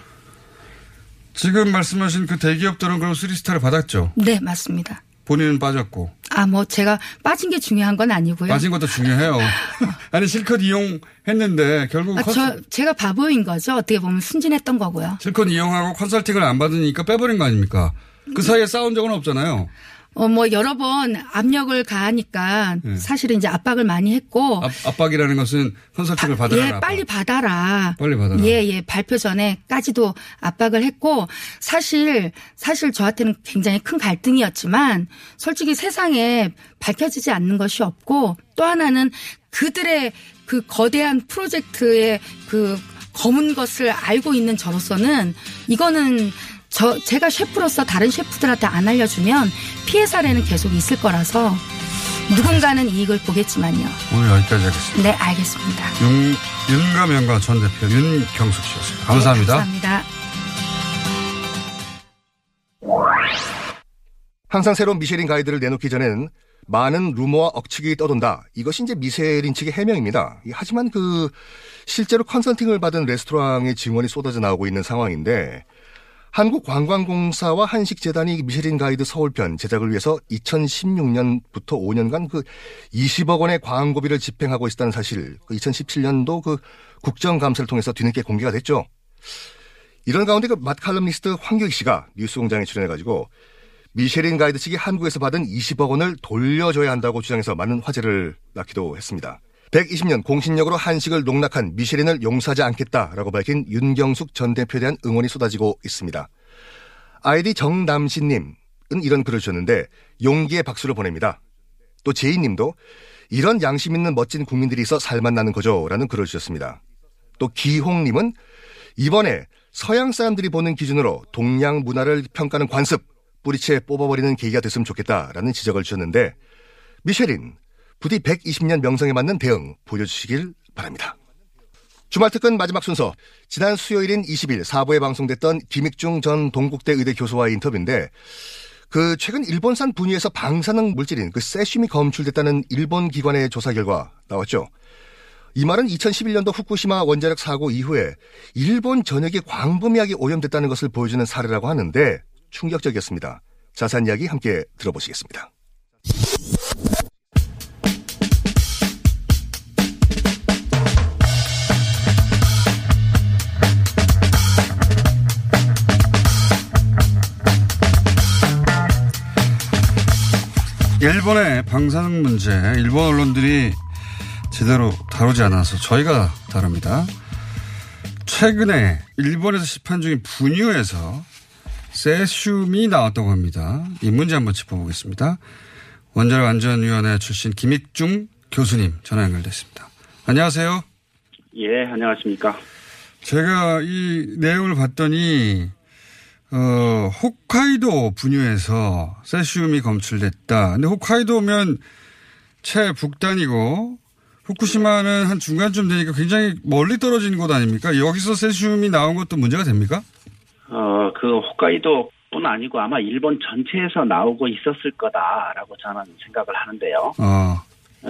지금 말씀하신 그 대기업들은 그럼 쓰리스타를 받았죠? 네, 맞습니다. 본인은 빠졌고. 아, 뭐 제가 빠진 게 중요한 건 아니고요. 빠진 것도 중요해요. 아니 실컷 이용했는데 결국 아, 컨... 저 제가 바보인 거죠. 어떻게 보면 순진했던 거고요. 실컷 이용하고 컨설팅을 안 받으니까 빼버린 거 아닙니까? 그 사이에 싸운 적은 없잖아요. 어, 뭐 여러 번 압력을 가하니까 네. 사실은 이제 압박을 많이 했고. 압, 압박이라는 것은 컨설팅을 바, 받으라. 예, 압박. 빨리 받아라. 빨리 받아라. 예, 예, 발표 전에까지도 압박을 했고 사실 사실 저한테는 굉장히 큰 갈등이었지만 솔직히 세상에 밝혀지지 않는 것이 없고 또 하나는 그들의 그 거대한 프로젝트의 그 검은 것을 알고 있는 저로서는 이거는. 저 제가 셰프로서 다른 셰프들한테 안 알려주면 피해 사례는 계속 있을 거라서 누군가는 이익을 보겠지만요. 오늘 여기까지 하겠습니다. 네, 알겠습니다. 윤, 윤가명가 전 대표 윤경숙 씨였습니다. 감사합니다. 네, 감사합니다. 항상 새로운 미쉐린 가이드를 내놓기 전에는 많은 루머와 억측이 떠돈다. 이것이 이제 미쉐린 측의 해명입니다. 하지만 그 실제로 컨설팅을 받은 레스토랑의 증언이 쏟아져 나오고 있는 상황인데 한국관광공사와 한식재단이 미쉐린 가이드 서울편 제작을 위해서 이천십육 년부터 오 년간 그 이십억 원의 광고비를 집행하고 있었다는 사실, 그 이천십칠 년도 그 국정감사를 통해서 뒤늦게 공개가 됐죠. 이런 가운데 그 맛칼럼니스트 황교익 씨가 뉴스공장에 출연해가지고 미쉐린 가이드 측이 한국에서 받은 이십억 원을 돌려줘야 한다고 주장해서 많은 화제를 낳기도 했습니다. 백이십 년 공신력으로 한식을 농락한 미쉐린을 용서하지 않겠다라고 밝힌 윤경숙 전 대표에 대한 응원이 쏟아지고 있습니다. 아이디 정남신님은 이런 글을 주셨는데 용기의 박수를 보냅니다. 또 제이님도 이런 양심 있는 멋진 국민들이 있어 살맛 나는 거죠라는 글을 주셨습니다. 또 기홍님은 이번에 서양 사람들이 보는 기준으로 동양 문화를 평가하는 관습 뿌리채 뽑아버리는 계기가 됐으면 좋겠다라는 지적을 주셨는데 미쉐린 부디 백이십 년 명성에 맞는 대응 보여주시길 바랍니다. 주말특근 마지막 순서. 지난 수요일인 이십 일 사 부에 방송됐던 김익중 전 동국대 의대 교수와의 인터뷰인데 그 최근 일본산 분유에서 방사능 물질인 그 세슘이 검출됐다는 일본 기관의 조사 결과 나왔죠. 이 말은 이천십일 년도 후쿠시마 원자력 사고 이후에 일본 전역이 광범위하게 오염됐다는 것을 보여주는 사례라고 하는데 충격적이었습니다. 자세한 이야기 함께 들어보시겠습니다. 일본의 방사능 문제, 일본 언론들이 제대로 다루지 않아서 저희가 다룹니다. 최근에 일본에서 시판 중인 분유에서 세슘이 나왔다고 합니다. 이 문제 한번 짚어보겠습니다. 원자력 안전위원회 출신 김익중 교수님 전화 연결됐습니다. 안녕하세요. 예, 안녕하십니까. 제가 이 내용을 봤더니 어, 홋카이도 분유에서 세슘이 검출됐다. 근데 홋카이도면 최북단이고 후쿠시마는 한 중간쯤 되니까 굉장히 멀리 떨어진 곳 아닙니까? 여기서 세슘이 나온 것도 문제가 됩니까? 어, 그 홋카이도뿐 아니고 아마 일본 전체에서 나오고 있었을 거다라고 저는 생각을 하는데요. 어. 어,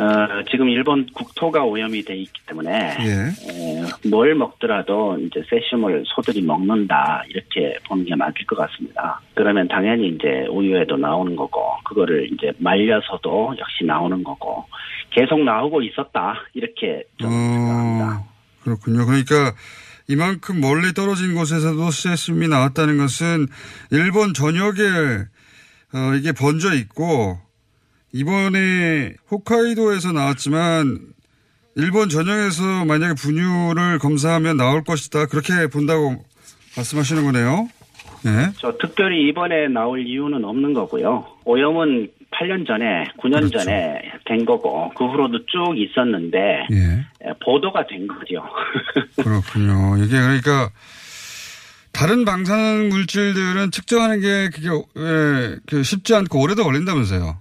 지금 일본 국토가 오염이 돼 있기 때문에 예. 에, 뭘 먹더라도 이제 세슘을 소들이 먹는다 이렇게 보는 게 맞을 것 같습니다. 그러면 당연히 이제 우유에도 나오는 거고 그거를 이제 말려서도 역시 나오는 거고 계속 나오고 있었다 이렇게 좀 생각합니다. 어, 그렇군요. 그러니까 이만큼 멀리 떨어진 곳에서도 세슘이 나왔다는 것은 일본 전역에 어, 이게 번져 있고. 이번에 홋카이도에서 나왔지만 일본 전역에서 만약에 분유를 검사하면 나올 것이다. 그렇게 본다고 말씀하시는 거네요. 네. 저 특별히 이번에 나올 이유는 없는 거고요. 오염은 팔 년 전에, 구 년 그렇죠. 전에 된 거고 그 후로도 쭉 있었는데 예. 보도가 된 거죠. 그렇군요. 이게 그러니까 다른 방사능 물질들은 측정하는 게 그게 쉽지 않고 오래도 걸린다면서요.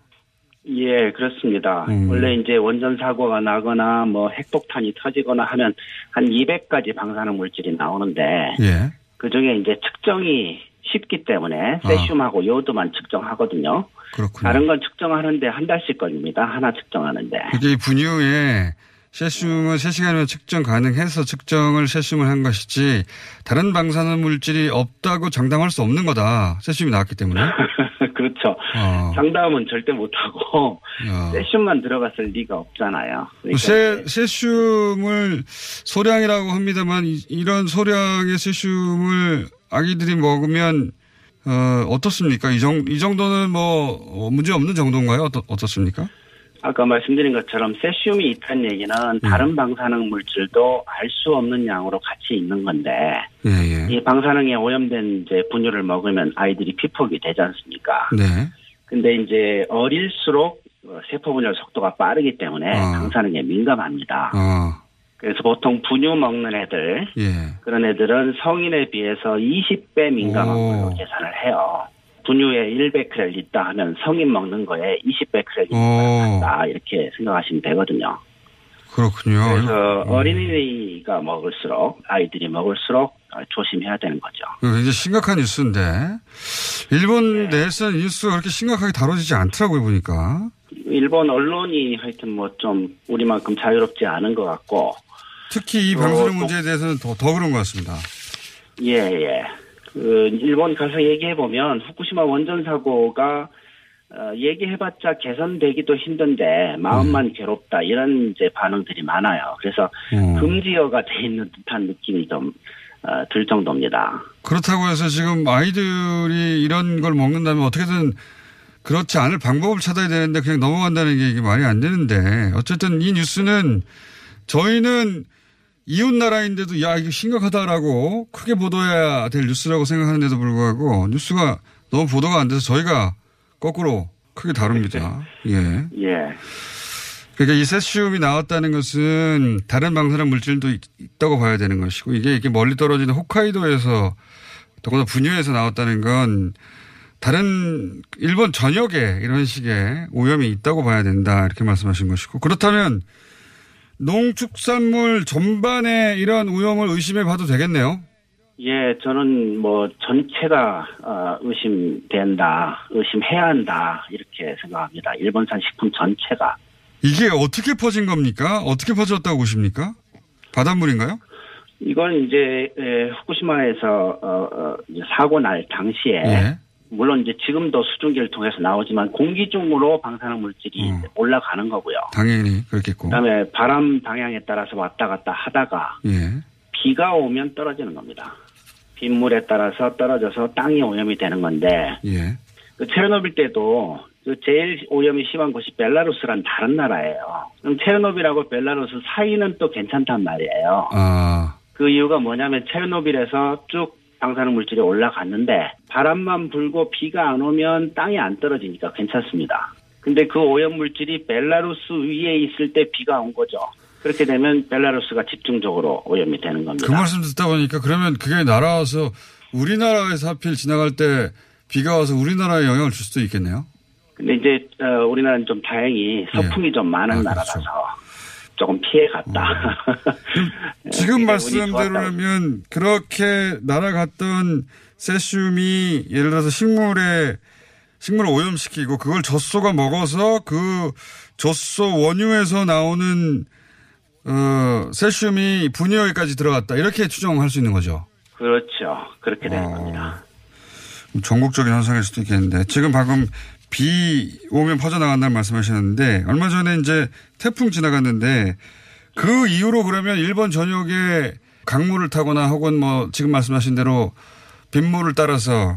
예, 그렇습니다. 음. 원래 이제 원전 사고가 나거나 뭐 핵폭탄이 터지거나 하면 한 이백 가지 방사능 물질이 나오는데 예. 그 중에 이제 측정이 쉽기 때문에 세슘하고 아. 요드만 측정하거든요. 그렇군요. 다른 건 측정하는데 한 달씩 걸립니다. 하나 측정하는데. 이게 분유에 세슘은 세 시간이면 측정 가능해서 측정을 세슘을 한 것이지 다른 방사능 물질이 없다고 장담할 수 없는 거다. 세슘이 나왔기 때문에. 그렇죠. 어. 장담은 절대 못하고 어. 세슘만 들어갔을 리가 없잖아요. 그러니까 세, 세슘을 소량이라고 합니다만 이런 소량의 세슘을 아기들이 먹으면 어, 어떻습니까? 이, 정, 이 정도는 뭐 문제없는 정도인가요? 어떻, 어떻습니까? 아까 말씀드린 것처럼 세슘이 있다는 얘기는 음. 다른 방사능 물질도 알 수 없는 양으로 같이 있는 건데 예, 예. 이 방사능에 오염된 이제 분유를 먹으면 아이들이 피폭이 되지 않습니까? 네. 근데 이제 어릴수록 세포 분열 속도가 빠르기 때문에 아. 방사능에 민감합니다. 아. 그래서 보통 분유 먹는 애들 예. 그런 애들은 성인에 비해서 이십 배 민감한 걸로 계산을 해요. 분유에 일 베크렐 있다 하면 성인 먹는 거에 이십 베크렐 있다 이렇게 생각하시면 되거든요. 그렇군요. 그래서 음. 어린이가 먹을수록 아이들이 먹을수록 조심해야 되는 거죠. 굉장히 심각한 뉴스인데 일본 네. 내에서는 뉴스가 그렇게 심각하게 다뤄지지 않더라고요 보니까. 일본 언론이 하여튼 뭐 좀 우리만큼 자유롭지 않은 것 같고. 특히 이 방사능 어, 문제에 대해서는 더, 더 그런 것 같습니다. 예예. 예. 그 일본 가서 얘기해보면 후쿠시마 원전 사고가 어, 얘기해봤자 개선되기도 힘든데 마음만 음. 괴롭다 이런 이제 반응들이 많아요. 그래서 음. 금지어가 돼 있는 듯한 느낌이 좀 어, 들 정도입니다. 그렇다고 해서 지금 아이들이 이런 걸 먹는다면 어떻게든 그렇지 않을 방법을 찾아야 되는데 그냥 넘어간다는 게 이게 말이 안 되는데 어쨌든 이 뉴스는 저희는 이웃나라인데도 야 이거 심각하다라고 크게 보도해야 될 뉴스라고 생각하는데도 불구하고 뉴스가 너무 보도가 안 돼서 저희가 거꾸로 크게 다룹니다. 예. 예. 그러니까 이 세슘이 나왔다는 것은 다른 방사능 물질도 있다고 봐야 되는 것이고 이게 이렇게 멀리 떨어지는 홋카이도에서 더구나 분유에서 나왔다는 건 다른 일본 전역에 이런 식의 오염이 있다고 봐야 된다 이렇게 말씀하신 것이고 그렇다면 농축산물 전반에 이런 오염을 의심해봐도 되겠네요. 예, 저는 뭐 전체가 어, 의심된다, 의심해야 한다 이렇게 생각합니다. 일본산 식품 전체가. 이게 어떻게 퍼진 겁니까? 어떻게 퍼졌다고 보십니까? 바닷물인가요? 이건 이제 에, 후쿠시마에서 어, 어, 이제 사고 날 당시에 예. 물론 이제 지금도 수증기를 통해서 나오지만 공기 중으로 방사능 물질이 어. 올라가는 거고요. 당연히 그렇겠고. 그다음에 바람 방향에 따라서 왔다 갔다 하다가 예. 비가 오면 떨어지는 겁니다. 빗물에 따라서 떨어져서 땅이 오염이 되는 건데 예. 그 체르노빌 때도 그 제일 오염이 심한 곳이 벨라루스란 다른 나라예요. 그럼 체르노빌하고 벨라루스 사이는 또 괜찮단 말이에요. 아. 그 이유가 뭐냐면 체르노빌에서 쭉 방사능 물질이 올라갔는데 바람만 불고 비가 안 오면 땅이 안 떨어지니까 괜찮습니다. 근데 그 오염 물질이 벨라루스 위에 있을 때 비가 온 거죠. 그렇게 되면 벨라루스가 집중적으로 오염이 되는 겁니다. 그 말씀 듣다 보니까 그러면 그게 날아와서 우리나라에서 하필 지나갈 때 비가 와서 우리나라에 영향을 줄 수도 있겠네요. 근데 이제 어, 우리나라는 좀 다행히 서풍이 예. 좀 많은 아, 나라라서 그렇죠. 조금 피해갔다. 어. 지금 말씀대로라면 그렇게 날아갔던 세슘이 예를 들어서 식물에 식물을 오염시키고 그걸 젖소가 먹어서 그 젖소 원유에서 나오는 어, 세슘이 분유에까지 들어갔다. 이렇게 추정할 수 있는 거죠. 그렇죠. 그렇게 되는 어, 겁니다. 전국적인 현상일 수도 있겠는데 지금 방금 비 오면 퍼져나간다는 말씀하셨는데 얼마 전에 이제 태풍 지나갔는데 그 이후로 그러면 일본 전역에 강물을 타거나 혹은 뭐 지금 말씀하신 대로 빗물을 따라서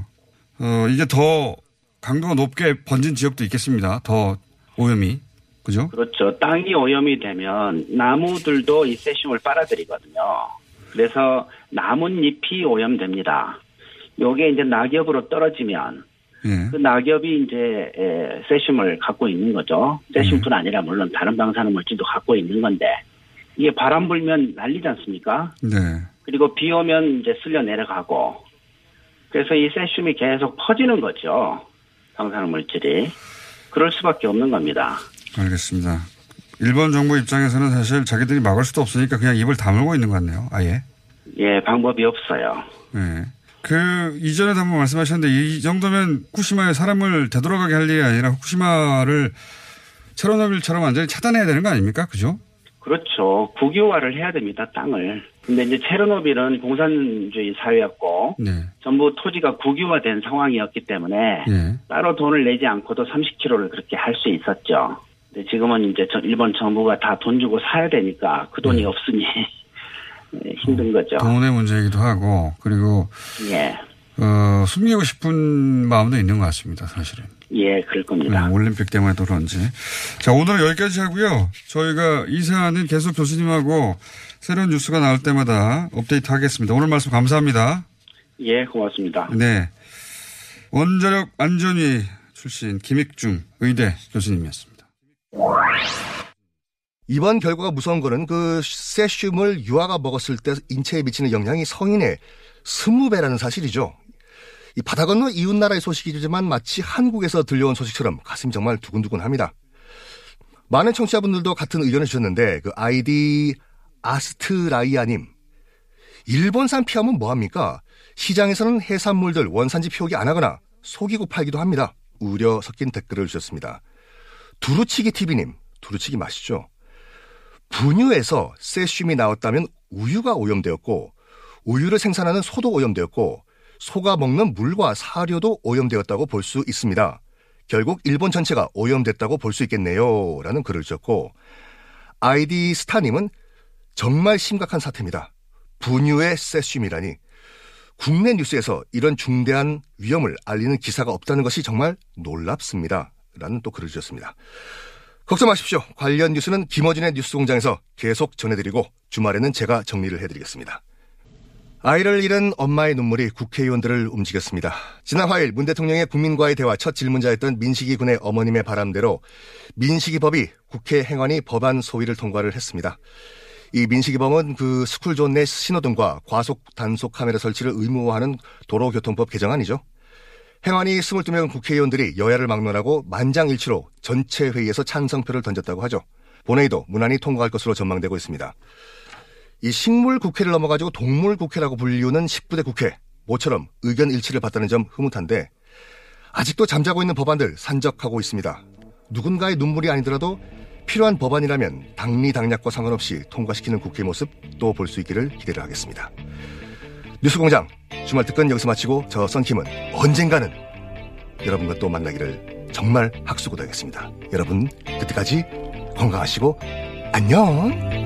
어, 이게 더 강도가 높게 번진 지역도 있겠습니다. 더 오염이. 그죠? 그렇죠. 땅이 오염이 되면 나무들도 이 세슘을 빨아들이거든요. 그래서 나뭇잎이 오염됩니다. 요게 이제 낙엽으로 떨어지면 예. 그 낙엽이 이제 세슘을 갖고 있는 거죠. 세슘뿐 아니라 물론 다른 방사능 물질도 갖고 있는 건데 이게 바람 불면 날리지 않습니까? 네. 그리고 비 오면 이제 쓸려 내려가고 그래서 이 세슘이 계속 퍼지는 거죠. 방사능 물질이. 그럴 수밖에 없는 겁니다. 알겠습니다. 일본 정부 입장에서는 사실 자기들이 막을 수도 없으니까 그냥 입을 다물고 있는 것 같네요. 아예. 예, 방법이 없어요. 네. 그 이전에도 한번 말씀하셨는데 이 정도면 후쿠시마에 사람을 되돌아가게 할 일이 아니라 후쿠시마를 체르노빌처럼 완전히 차단해야 되는 거 아닙니까? 그죠? 그렇죠. 국유화를 해야 됩니다. 땅을. 근데 이제 체르노빌은 공산주의 사회였고 네. 전부 토지가 국유화된 상황이었기 때문에 네. 따로 돈을 내지 않고도 삼십 킬로미터를 그렇게 할 수 있었죠. 근데 지금은 이제 일본 정부가 다 돈 주고 사야 되니까 그 돈이 네. 없으니 힘든 거죠. 돈의 문제이기도 하고 그리고 예. 어, 숨기고 싶은 마음도 있는 것 같습니다. 사실은. 예, 그럴 겁니다. 네, 올림픽 때문에도 그런지. 자, 오늘은 여기까지 하고요. 저희가 이 사안은 계속 교수님하고 새로운 뉴스가 나올 때마다 업데이트 하겠습니다. 오늘 말씀 감사합니다. 예, 고맙습니다. 네. 원자력 안전위 출신 김익중 의대 교수님이었습니다. 이번 결과가 무서운 거는 그 세슘을 유아가 먹었을 때 인체에 미치는 영향이 성인의 스무 배라는 사실이죠. 이 바다 건너 이웃 나라의 소식이지만 마치 한국에서 들려온 소식처럼 가슴이 정말 두근두근합니다. 많은 청취자분들도 같은 의견을 주셨는데 그 아이디 아스트라이아님. 일본산 피하면 뭐합니까? 시장에서는 해산물들 원산지 표기 안 하거나 속이고 팔기도 합니다. 우려 섞인 댓글을 주셨습니다. 두루치기 티비님. 두루치기 맛있죠? 분유에서 세슘이 나왔다면 우유가 오염되었고 우유를 생산하는 소도 오염되었고 소가 먹는 물과 사료도 오염되었다고 볼 수 있습니다. 결국 일본 전체가 오염됐다고 볼 수 있겠네요. 라는 글을 주셨고 아이디 스타님은 정말 심각한 사태입니다. 분유의 세슘이라니. 국내 뉴스에서 이런 중대한 위험을 알리는 기사가 없다는 것이 정말 놀랍습니다. 라는 또 글을 주셨습니다. 걱정 마십시오. 관련 뉴스는 김어진의 뉴스공장에서 계속 전해드리고 주말에는 제가 정리를 해드리겠습니다. 아이를 잃은 엄마의 눈물이 국회의원들을 움직였습니다. 지난 화요일 문 대통령의 국민과의 대화 첫 질문자였던 민식이 군의 어머님의 바람대로 민식이 법이 국회 행안위 법안 소위를 통과를 했습니다. 이 민식이 법은 그 스쿨존 내 신호등과 과속 단속 카메라 설치를 의무화하는 도로교통법 개정안이죠. 행안위 이십이 명 국회의원들이 여야를 막론하고 만장일치로 전체 회의에서 찬성표를 던졌다고 하죠. 본회의도 무난히 통과할 것으로 전망되고 있습니다. 이 식물 국회를 넘어가지고 동물 국회라고 불리우는 십구 대 국회, 모처럼 의견 일치를 봤다는 점 흐뭇한데 아직도 잠자고 있는 법안들 산적하고 있습니다. 누군가의 눈물이 아니더라도 필요한 법안이라면 당리당략과 상관없이 통과시키는 국회 모습 또 볼 수 있기를 기대를 하겠습니다. 뉴스공장 주말 특근 여기서 마치고 저 썬킴은 언젠가는 여러분과 또 만나기를 정말 학수고대하겠습니다. 여러분 그때까지 건강하시고 안녕.